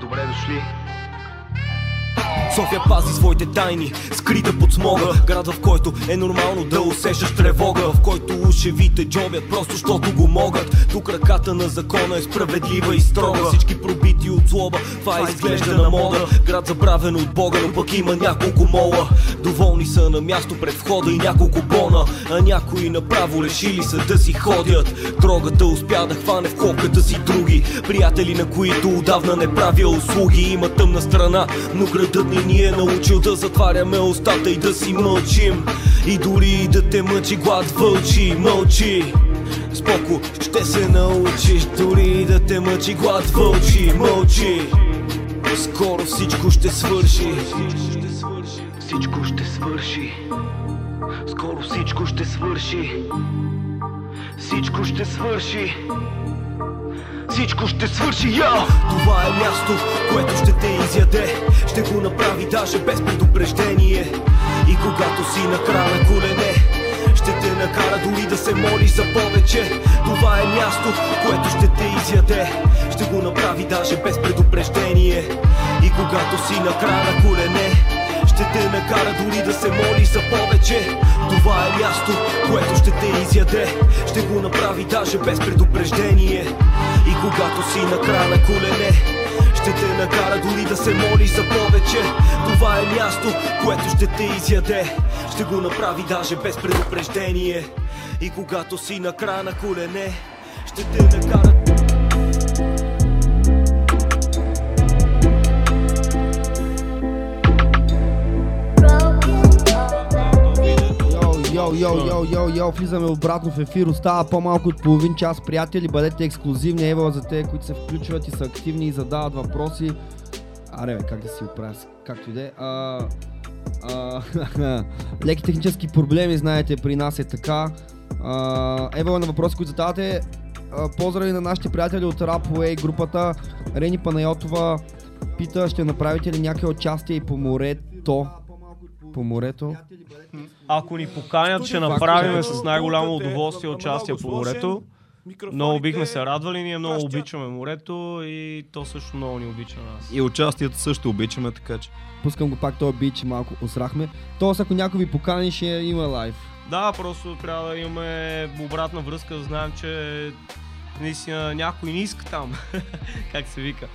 Добре дошли. София пази своите тайни, скрита под смога. Град, в който е нормално да усещаш тревога, в който ушевите джобят просто защото го могат. Тук ръката на закона е справедлива и строга. Всички пробити от злоба, това изглежда на мода. Град забравен от Бога, но пък има няколко мола. Доволни са на място пред входа и няколко бона, а някои направо решили са да си ходят. Дрогата успя да хване в копката си други приятели, на които отдавна не правя услуги. Има тъмна страна, но градът ни е научил да затваряме устата и да си мълчим. И дори да те мъчи глад вълчи, мълчи. Споко ще се научиш. Дори да те мъчи глад вълчи, мълчи. Скоро всичко ще свърши. Всичко ще свърши. Скоро всичко ще свърши. Всичко ще свърши. Всичко ще свърши, я! Това е място, което ще те изяде, ще го направи даже без предупреждение. И когато си на края на колене, ще те накара дори да се молиш за повече. Това е място, което ще те изяде, ще го направи даже без предупреждение. И когато си на края на колене, ще те накара дори да се молиш за повече. Това е място, което ще те изяде, ще го направи даже без предупреждение. И когато си на края на колене, ще те накара дори да се молиш за повече. Това е място, което ще те изяде, ще го направи даже без предупреждение. И когато си на края на колене, ще те накара... Йо, влизаме обратно в ефир, остава по-малко от половин час, приятели, бъдете ексклюзивни, ева за те, които се включват и са активни и задават въпроси. Аре бе, как да си оправя, както иде. Леки технически проблеми, знаете, при нас е така. Ева на въпроси, които задавате. Поздрави на нашите приятели от Rapway групата. Рени Панайотова пита, ще направите ли някакви участия и по морето? По морето. Ако ни поканят, ще направим с най-голямо удоволствие участие по морето. Много бихме се радвали, ние много обичаме морето и то също много ни обича нас. И участието също обичаме, така че... Пускам го пак този бит, че малко осрахме. Тоест, ако някой ви покани, ще има лайв. Да, просто трябва да имаме обратна връзка, да знаем, че наистина някой не иска там, как се вика.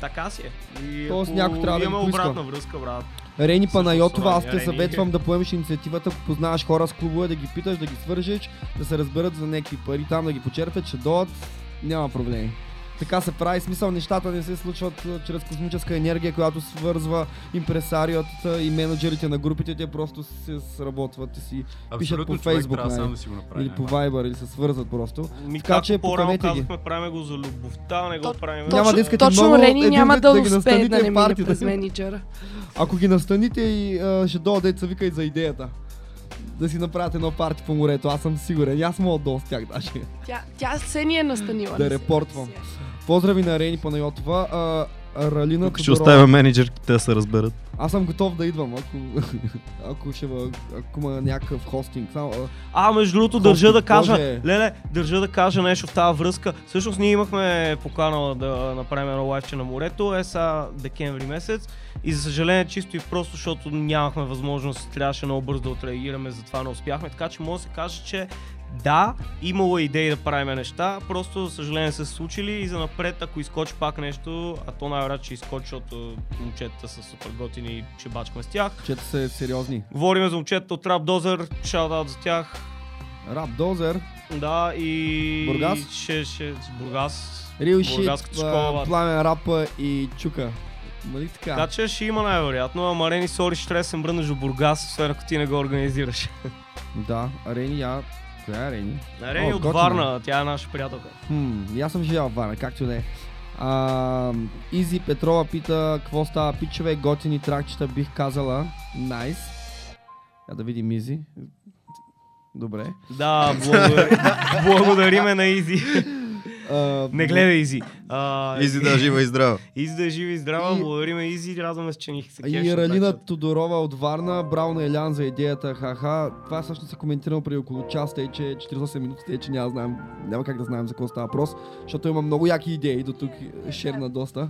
Така си е. И тоест, някой трябва да имаме обратна връзка, брат. Рени Панайотова, аз те съветвам да поемеш инициативата, ако познаваш хора с клубове, да ги питаш, да ги свържеш, да се разберат за някакви пари, там да ги почерпят, ще дойдат, няма проблеми. Така се прави, смисъл, нещата не се случват чрез космическа енергия, която свързва импресариот и менеджерите на групите, те просто се сработват и си абсолютно пишат по Facebook или по Viber или се свързват просто. Ми, така че поканете ги. Правим го за любовта, не го правим. Няма да искате много, Рени няма да успее да не мине през менеджера. Ако ги настаните и ще дойдат са викат за идеята. Да си направят едно парти по морето, аз съм сигурен. Аз мога да с тях даже. Тя се ни е настанила. Да репортвам. Поздрави на Рени Панайотова. Ралина Тодорова. Ще оставя менеджерките да се разберат. Аз съм готов да идвам, ако има някакъв хостинг. Между другото, държа да кажа, държа да кажа нещо в тази връзка. Всъщност ние имахме покана да направим едно лайфче на морето, сега декември месец. И за съжаление чисто и просто, защото нямахме възможност, трябваше много бързо да отреагираме, затова не успяхме. Така че може да се каже, че да, имало идеи да правим неща, просто за съжаление са се случили и за напред, ако изкочи пак нещо, а то най-вероятно ще изкочи, защото момчетата са супер готини и ще бачкаме с тях. Момчета са сериозни. Говорим за момчета от Rap Dozer, shout-out за тях. Rap Dozer? Да, и... Бургас? Бургас. Real Shit, Пламен Рапа и Чука. Така че ще има най-вероятно, ама Рени, сори, ще трябва да се мръднеш до Бургас, освен ако ти не го организираш. Да, Рени, коя е Рени? Рени от Варна, тя е наша приятелка. И аз съм живял в Варна, както не е. Изи Петрова пита, какво става, пичове, готини тракчета, бих казала. Найс. Да видим Изи. Добре. Да, благодариме на Изи. Не гледай Изи. Изи да е жива и здрава. Изи да е жива и здрава, благодарим Изи, радваме се, че ни се кефиш. И Ралина Тодорова от Варна, браво на Илyan за идеята, ха-ха. Това всъщност се коментирал преди около час, тъй че 48 минути, тъй че няма как да знаем за какво става въпрос, защото има много яки идеи до тук, шерна доста.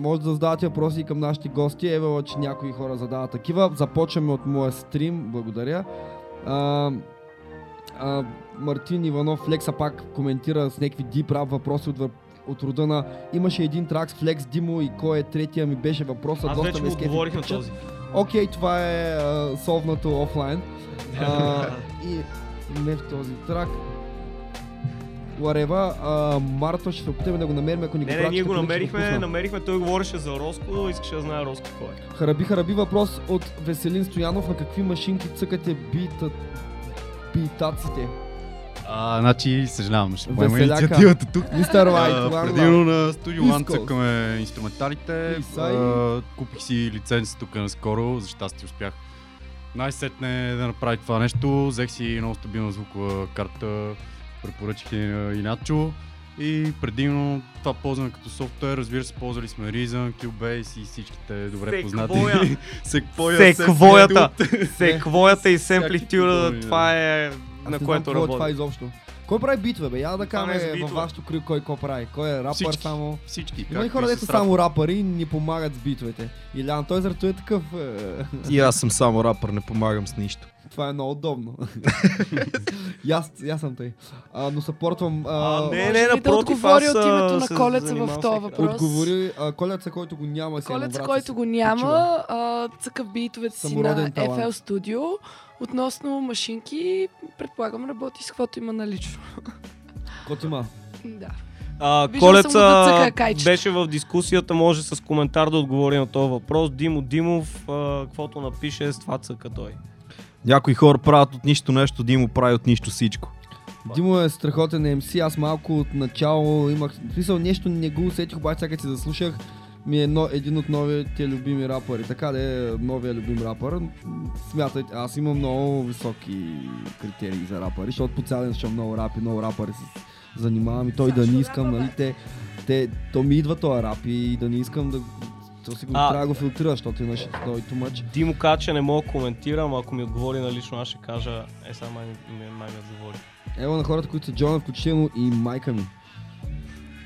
Може да задавате въпроси и към нашите гости, евала, че някои хора задават такива. Започваме от моя стрим, благодаря. Мартин Иванов, Flexa пак коментира с някакви дип-рап въпроси от рода на имаше един трак с Flex, Димо и кой е третия ми беше въпросът. Аз вече го отговорих на този. Окей, това е солвнато офлайн. И не в този трак. Ларева, Марто ще се опитаме да го намерим, ако ни го прачите. Не, ние го намерихме, той говореше за Роско, искаше да знае Роско кой е. Хараби въпрос от Веселин Стоянов, на какви машинки цъкате битаците? Значи, съжалявам, ще поема инициативата тук. Мистер Лайт, предимно на Studio One цъкаме инструменталите. Купих си лиценз тук наскоро, за щастие успях най-сетне да направя това нещо. Взех си много стабилна звукова карта, препоръчах на Иначо и предимно това ползваме като софтуер. Разбира се, ползвали сме Reason, Cubase и всичките добре познати. Секвоята и Semplitude, това е... на което работи. Това изобщо. Кой прави битва, бе? Я да кажем във вашето крил кой прави. Кой е рапър всички, само? Всички. Има ли хора, дето само рапъри и ни помагат с битвете? Илyan, той зато е такъв... И аз съм само рапър, не помагам с нищо. Това е много удобно. Аз съм тъй. Но съпортвам... Не, напротив, аз се занимавам. Да отговори от името на Колеца в този въпрос. Отговори Колеца, който го няма. Колеца, който го няма, цъка битовете си на FL Studio. Относно машинки, предполагам, работи с каквото има налично. Каквото има? Да. Колеца беше в дискусията, може с коментар да отговори на този въпрос. Димо Димов, каквото напише, с това цъка той. Някои хора правят от нищо нещо, Димо прави от нищо всичко. Димо е страхотен MC, аз малко от начало имах... Смисъл, нещо не го усетих, обаче сега като се заслушах, ми е един от новите любими рапъри. Така да е новия любим рапър. Смятайте, аз имам много високи критерии за рапъри, защото по цял ден съм много рапъри се занимавам и той да не искам, нали, то ми идва този рап и да не искам да... То си го трябва да го филтрира, защото иначе той е тумач. Димо каза, че не мога да коментирам, ако ми отговори на лично, аз ще кажа, сега май ми отговори. Ево на хората, които са Джона, включително и майка ми.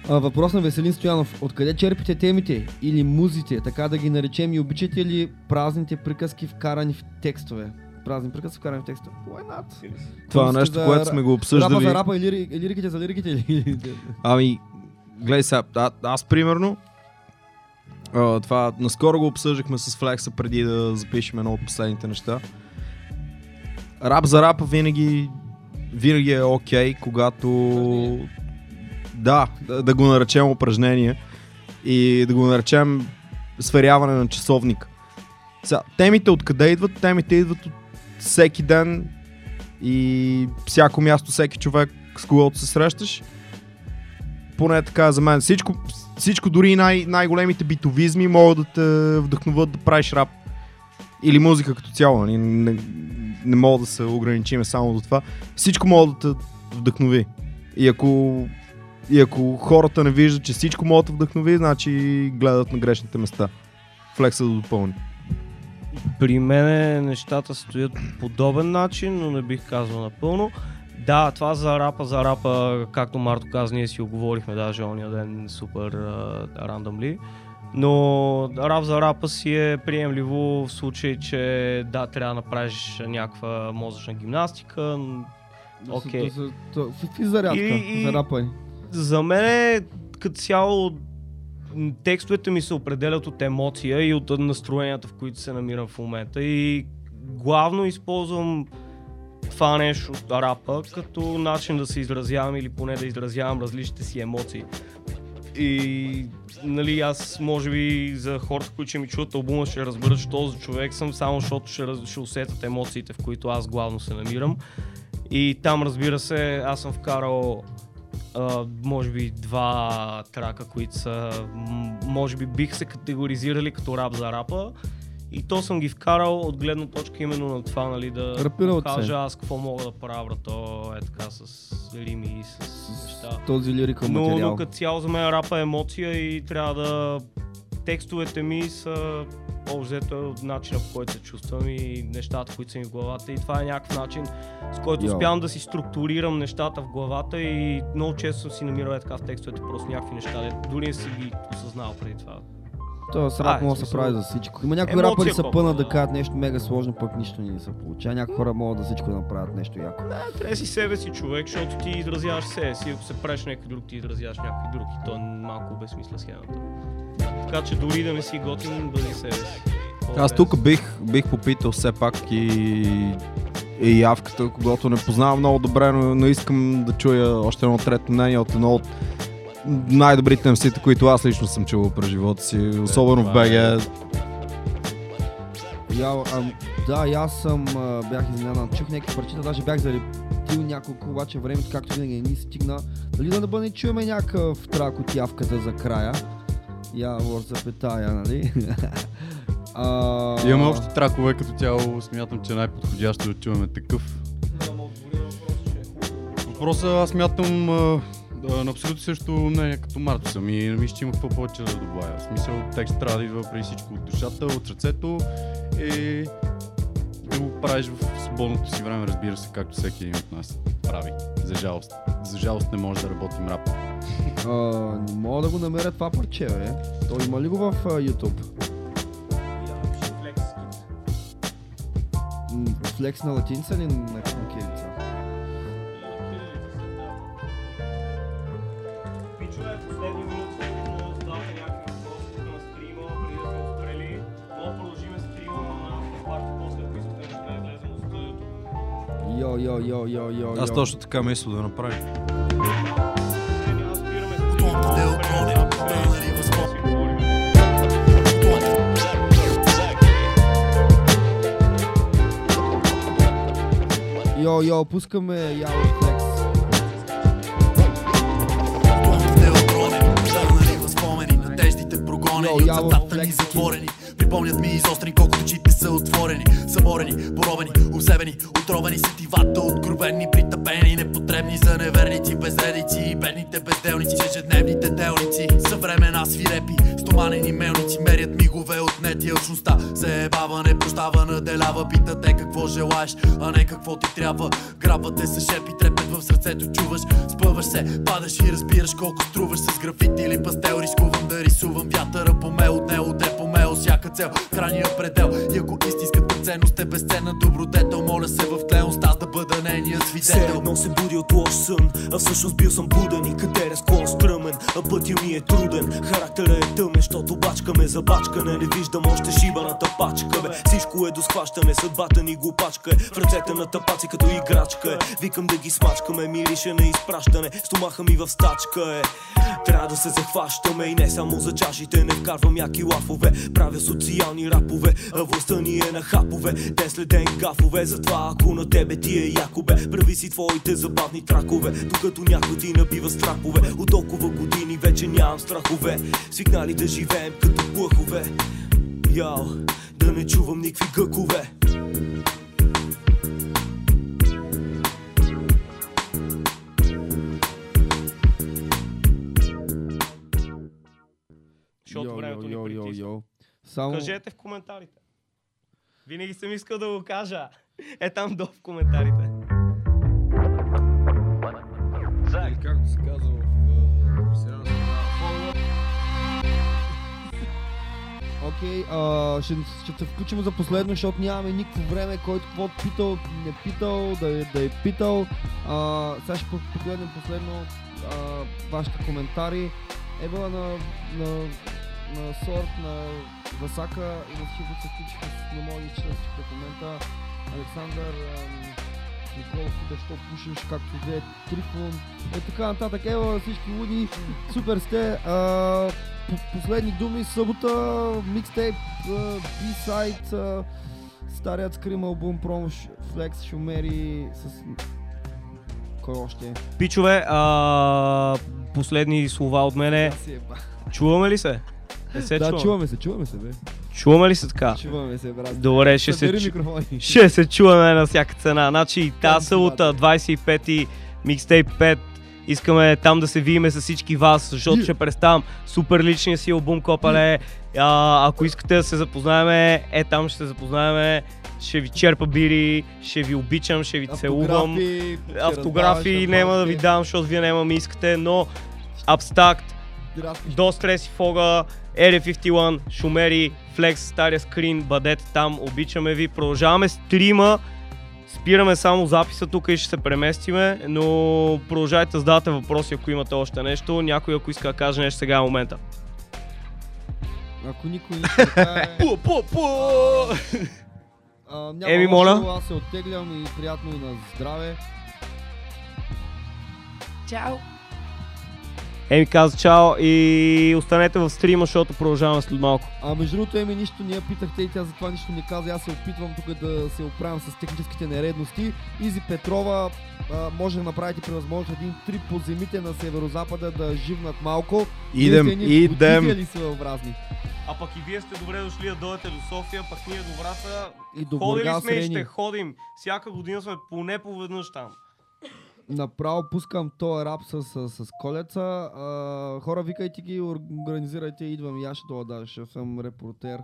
Въпрос на Веселин Стоянов. Откъде черпите темите или музите, така да ги наречем, и обичате ли празните приказки вкарани в текстове? Празни приказки вкарани в текстове? Why not? Това е нещо, което сме го обсъждали. Рапа за рапа и лириките за лириките ли? Ами, гледай сега, аз примерно, това наскоро го обсъждахме с Flexa преди да запишем едно от последните неща. Рап за рапа винаги е окей, когато... да, да го наречем упражнение и да го наречем сверяване на часовник. Темите откъде идват? Темите идват от всеки ден и всяко място, всеки човек, с когото се срещаш. Поне така за мен. Всичко дори най-големите битовизми могат да те вдъхноват да правиш рап. Или музика като цяло. Не мога да се ограничим само до това. Всичко може да те вдъхнови. И ако хората не виждат, че всичко може да те вдъхнови, значи гледат на грешните места. Флекса да допълни. При мене нещата стоят по подобен начин, но не бих казал напълно. Да, това за рапа, както Марто каза, ние си оговорихме даже ония ден супер рандъмли. Но рап за рапа си е приемливо в случай, че да, трябва да направиш някаква мозъчна гимнастика. Окей. Какви зарядка за рапа е? За мен като цяло текстовете ми се определят от емоция и от настроенията, в които се намирам в момента. И главно използвам това нещо, рапа, като начин да се изразявам или поне да изразявам различните си емоции. И нали, аз може би за хората, които ще ми чуят албума, ще разберат, че този човек съм, само защото ще усетят емоциите, в които аз главно се намирам. И там, разбира се, аз съм вкарал може би два трака, които са, може би бих се категоризирали като рап за рапа. И то съм ги вкарал от гледна точка именно на това, нали, да кажа аз какво мога да правя, брато, е така с рими и с неща. Този лирика материал. Но като цяло за мен рапа е емоция и трябва да... Текстовете ми са обзето от начина, по който се чувствам и нещата, които са ми в главата. И това е някакъв начин, с който успявам да си структурирам нещата в главата и много често съм си намирал е така в текстовете просто някакви неща, дори не си ги осъзнал преди това. Това с рап може да се прави за всичко. Има някои рапъри са пъна да кажат нещо мега сложно, пък нищо не се получава. Някои хора могат да всичко да направят нещо яко. Да, трябва си себе си човек, защото ти изразяваш себе си. Ако се правиш някой друг, ти изразяваш някой друг. И то е малко безсмисла схемата. Така че дори да не си готин, бъди себе си. Аз тук бих попитал все пак и явката, когато не познавам много добре, но искам да чуя още едно трето мнение от едно от най-добрите мсите, които аз лично съм чувал през живота си, особено в БГ. Да, и аз бях изненадан, чух някакви парчета, даже бях залептил няколко, обаче времето, както винаги не стигна. Дали да не чуваме някакъв трак от явката за края? Явор запетая, нали? Имаме общо тракове, като цяло смятам, че най-подходящо да чуваме такъв. Въпросът аз смятам... на абсолютно също мнение като Марто съм и не мисля, че има какво повече да добавя. В смисъл, текст трябва да идва преди всичко от душата, от сърцето и да го правиш в свободното си време, разбира се, както всеки един от нас прави. За жалост. За жалост не може да работим рап. Не мога да го намеря това парче, бе. То има ли го в YouTube? Флекс на латинца или на кирилица? Аз точно така мисля да направим. Йо, пускаме Яо. Вратата ни затворени, припомнят ми изострени, колко очите са отворени, съборени, поробени, обзебени, отровени, сетивата откровени, притъпени, непотребни за неверници, безредици, бедните безделници, ежедневните делници, съвремена свирепи, стоманени мелници, мерят мигове отнети алчността, заебава, не прощава, наделява, пита те какво желаеш, а не какво ти трябва, грабва те с шепи, трепет в сърцето чуваш, спъваш се, падаш и разбираш колко струваш с графити или пастел, рискувам да рисувам вятъра по мел, от него те по мел, всяка цел, крайния предел. И ако истинската ценност е безценна, добродетел, моля се в тленост, аз да бъда нейният свидетел. Все едно се буди от лош сън, а всъщност бил съм буден и катерен склон стръмен, а пътя ми е труден, характерът е тъмен, защото бачкаме за бачкане. нали виждам още шибаната пачка, бе. Всичко е до схващане, съдбата ни го пачка е. В ръцете на тапаци като играчка е. Викам да ги смачкаме, мирише на изпращане. Стомаха ми в стачка е. Трябва да се захващаме и не само за чашите. Не вкарвам яки лафове, правя социални рапове. А властта ни е на хапове, ден след ден кафове. Затова ако на тебе ти е яко, бе, прави си твоите забавни тракове. Докато някой ти набива страпове, от толкова години вече нямам страхове. Свикнали да живеем като плъхове. Яо, да не чувам никакви гъкове. Защото времето ни притисна. Кажете в коментарите. Винаги съм искал да го кажа. Е там долу в коментарите. Или както се казва в сериалната Фога. Окей, ще се включим за последно, защото нямаме никакво време, който какво питал, не питал, да е питал. Сега ще погледнем последно вашите коментари. Ева на сорт, на Васака и на всички се включиха с немоги членски документа. Александър, Николов, защо пушиш, както взе, Трифон, е така нататък. Ева, всички луди, супер сте. Последни думи, събота, Mixtape, B-Side, Старият Скрим албум, промо, Flex, Shumeri, с... Кой още е? Пичове, последни слова от мене. Чуваме ли се? Да, чуваме се, бе. Чуваме ли се така? Чуваме се, брат. Добре, ще се чуваме на всяка цена. Значи тази събота, 25-ти, Mixtape 5. Искаме там да се видиме с всички вас, защото ще представям супер личния си албум, копале. Ако искате да се запознаеме, там ще се запознаеме. Ще ви черпа бири, ще ви обичам, ще ви целувам. Автографи няма да ви дам, защото вие няма ми искате, но Abstract, до Stress и Foga, Area 51, Shumeri, Flex, Starite Skrin, бъдете там, обичаме ви. Продължаваме стрима, спираме само записа тук и ще се преместиме, но продължайте да задавате въпроси, ако имате още нещо. Някой, ако иска да каже нещо, сега е момента. Ако никой не иска да е... Еми, моля. Аз се оттеглям и приятно и на здраве. Чао. Еми каза чао и останете в стрима, защото продължаваме след малко. Между другото, Еми нищо не я питахте и тя затова нищо не каза. Аз се опитвам тук да се оправям с техническите нередности. Изи Петрова, може да направите при възможност един трип по земите на северо-запада да живнат малко. Идем. Ли своеобразни? А пък и вие сте добре дошли да дойдете до София, пък ние до Враца. Ходили сме и ще ходим. Всяка година сме поне поведнъж там. Направо пускам този рап с Колеца. Хора, викайте ги, организирайте, идвам и аз ще дойда, ще съм репортер.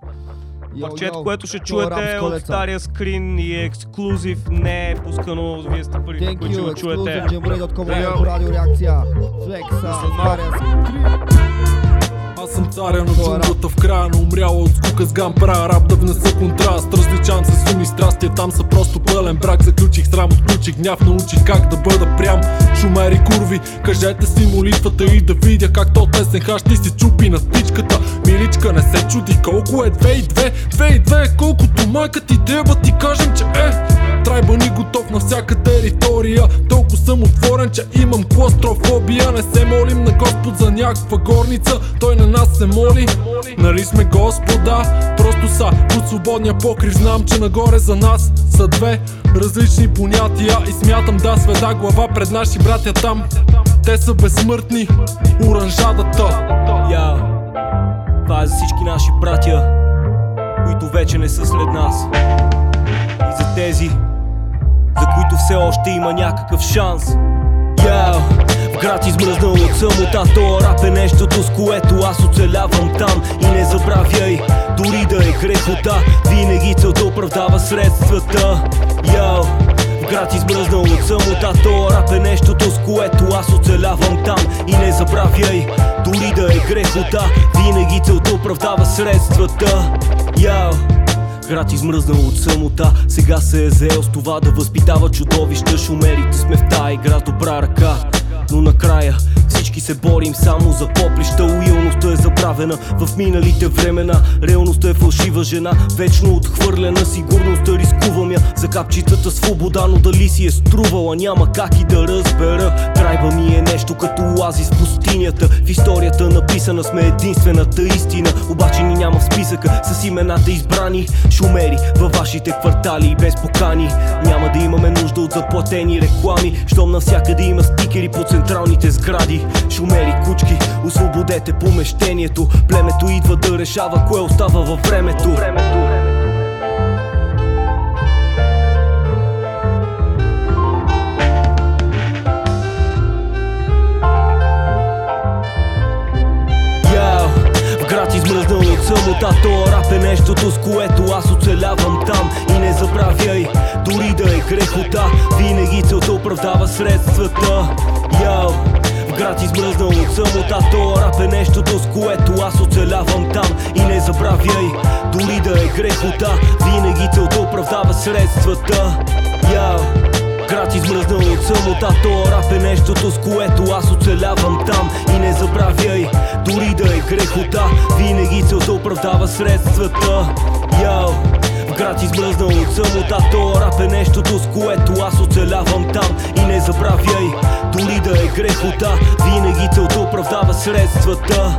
Парчето, което ще чуете от Стария Скрин и е ексклюзив, не е пускано, вие сте първи, които ще го чуете. Thank you, ексклюзив, Jumbore.com, Радио Реакция, Flexa, Стария Скрин. Аз съм царя на джунглата в края на умряла от скука с гам, правя рап да внеса контраст. Различам се суми страстия, там са просто пълен брак. Заключих срам, отключих гняв, научих как да бъда прям. Шумери курви, кажете си молитвата и да видя как то тесен хаш ти си чупи на спичката. Миличка, не се чуди колко е 2 и 2 е колкото майка ти деба, ти кажем, че е. Трайба ни готов на всяка територия. Толкова съм отворен, че имам кластрофобия. Не се молим на Господ за някаква горница. Той на нас се моли. Нали сме Господа? Просто са под свободния покрив. Знам, че нагоре за нас са две различни понятия. И смятам да сведа глава пред наши братя там. Те са безсмъртни. Оранжадата. Това е за всички наши братя, които вече не са след нас. И за тези, за които все още има някакъв шанс. В град измръзнал от самота, тоя рап е нещото, с което аз оцелявам там. И не забравяй, дори да е грехота, винаги целта оправдава средствата. В град измръзнал от самота, тоя рап е нещото, с което аз оцелявам там. И не забравяй, дори да е грехота, винаги целта оправдава средствата. Град измръзнал от самота, сега се е заел с това да възпитава чудовища. Шумерите сме в тая игра с добра ръка, но накрая всички всички се борим само за поприща. Уилността е забравена в миналите времена. Реалността е фалшива жена, вечно отхвърлена. Сигурността рискувам я за капчетата свобода, но дали си е струвала, няма как и да разбера. Трайба ми е нещо като оазис в пустинята. В историята написана сме единствената истина, обаче ни няма в списъка с имената избрани. Шумери във вашите квартали и без покани. Няма да имаме нужда от заплатени реклами, щом навсякъде има стикери по централните сгради. Шумери кучки, освободете помещението. Племето идва да решава кое остава във времето. Измръзнал от самотата, тоя рап е нещото, с което аз оцелявам там. И не забравяй, дори да е грехота, винаги целта оправдава средствата. Йоу, в град измръзнал от самотата, тоя рап е нещото, с което аз оцелявам там. И не забравяй, дори да е грехота, винаги целта оправдава средствата. Йоу, град измръзнал от самота, тоя рап е нещото, с което аз оцелявам там. И не забравяй, дори да е грехота, винаги целта оправдава средствата. Йоу, в град измръзнал от самота, тоя рап е нещото, с което аз оцелявам там. И не забравяй, дори да е грехота, винаги целта оправдава средствата.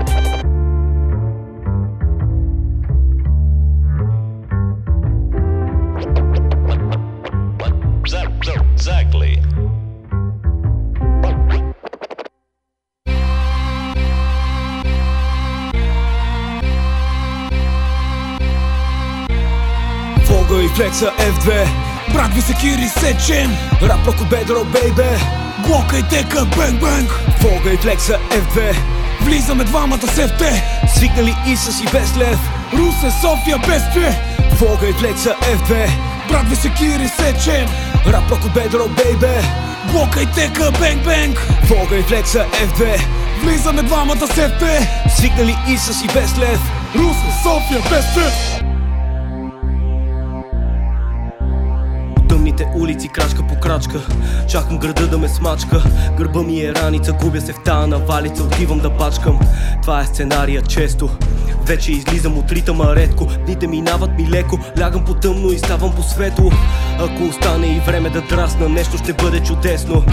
Flexa F2, брат висеки ресечен, рап ръко бедро бейбе, глока и тека бенг бенг. Фога и Flexa F2, влизаме двамата се в те, свикнали и с и без лев, Русе, София без пе. Фога и Flexa F2, брат висеки ресечен, рап ръко бедро бейбе, глока и тека бенг бенг. Фога и Flexa F2, влизаме двамата се в те, свикнали и с и без лев, Русе, София без пе. Улици крачка по крачка, чакам града да ме смачка. Гърба ми е раница, губя се в тая навалица, отивам да пачкам. Това е сценария често, вече излизам от ритъма редко. Дните минават ми леко, лягам по тъмно и ставам по светло. Ако остане и време да драсна, нещо ще бъде чудесно.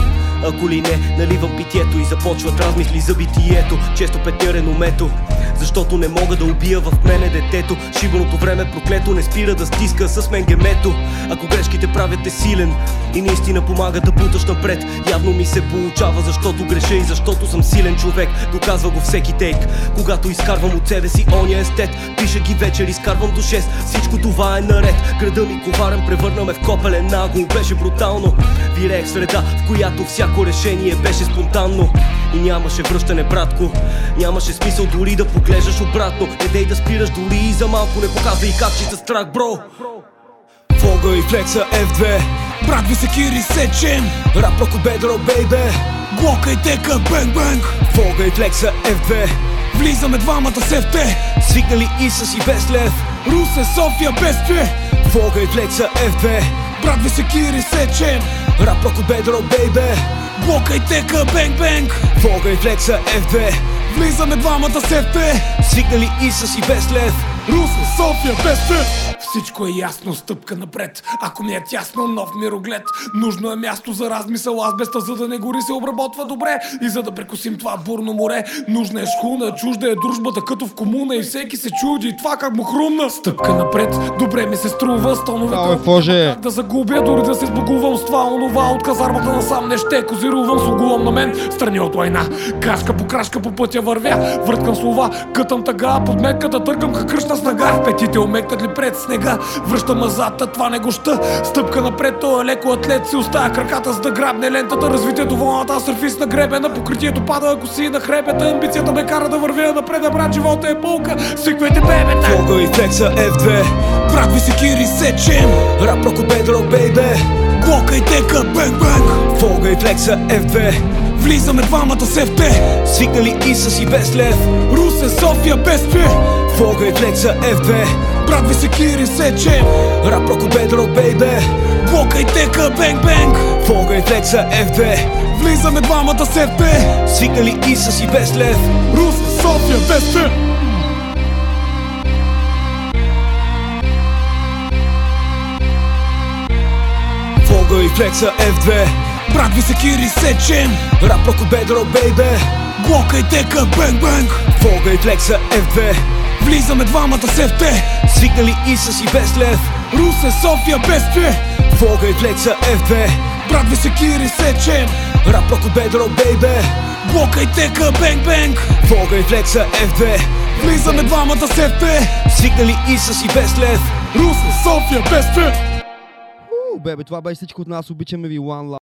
Ако ли не, наливам питието и започват размисли за битието. Често петя реномето, защото не мога да убия в мене детето. Шибаното време проклето не спира да стиска с мен гемето. Ако грешките правят те силен и наистина помага да буташ напред. Явно ми се получава, защото греша и защото съм силен човек. Доказва го всеки тейк, когато изкарвам от себе си оня естет. Пиша ги вечер, изкарвам до 6, всичко това е наред. Града ми коварен, превърнаме в копелен нагол. Беше брутално, вирех среда, в която всяко решение беше спонтанно. И нямаше връщане, братко, нямаше смисъл дори да поглеждаш обратно. Не дей да спираш дори и за малко, не показвай капчета страх, бро. Фога и Flexa F2, брат висеки ресечен, рап ръко бедро бейбе, глока и тека бенг бенг. Фога и Flexa F2, влизаме двамата се в те, свикнали и с и без лев, Русе, София без пе. Фога и Flexa F2, брат висеки ресечен, рап ръко бедро бейбе, глока и тека бенг бенг. Фога и Flexa F2, влизаме двамата се в те, свикнали и с и без лев, Русе, София без пе. Всичко е ясно, стъпка напред. Ако ми е тясно, нов мироглед. Нужно е място за размисъл. Азбеста, за да не гори, се обработва добре. И за да прекусим това бурно море, нужна е шхуна, чужда е дружбата като в комуна. И всеки се чуди, и това как му хрумна. Стъпка напред, добре ми се струва. Становете да загубя, дори да се сбогувам с това онова. От казармата насам не ще козирувам. Слугувам на мен, страни от лайна. Крачка по крачка по пътя вървя. Върткам слова, кътам тъга. Подметката търкам как кръщна снага. Петите омекат ли пред снега. Връщам азата, това не гоща. Стъпка напред, той е леко атлет. Си оставя краката, за да грабне лентата. Развитие до вълната, аз сърфис на гребена. Покритието пада, ако си на хребета. Амбицията ме кара да вървя напред, да брат, живота е пълка. Свиквайте, бебета! Фога и Flexa F2, брат висеки ресечен, рап ръко бедро бейбе, глока и тека бенг бенг. Фога и Flexa F2, Влизаме двамата се в Б, свикнали и с и без лев. Русе, София, без П, Фога и Флекса, F2. Брат ви се клири, сече рап, рок от бедро, бейбе. Блока и тека, бенг, бенг. Фога и Флекса, F2. Влизаме двамата се в Б, свикнали и с и без лев. Русе, София, без П. Фога и Флекса, F2. Брат ви се кири, сечен рап, рок от бедро, бейбе. Блока и тека, бенг, бенг. Фога и Флекса, F2. Влизаме двамата се в те, свикнали и с и без лев. Русе, София, без пе. Фога и Флекса, F2. Брат ви се кири, сечен рап, рок от бедро, бейбе. Блока и тека, бенг, бенг. Фога и Флекса, F2. Влизаме двамата се в те, свикнали и с и без лев. Русе, София, без пе. Бебе, това беше всичко от нас, обичаме ви, one love.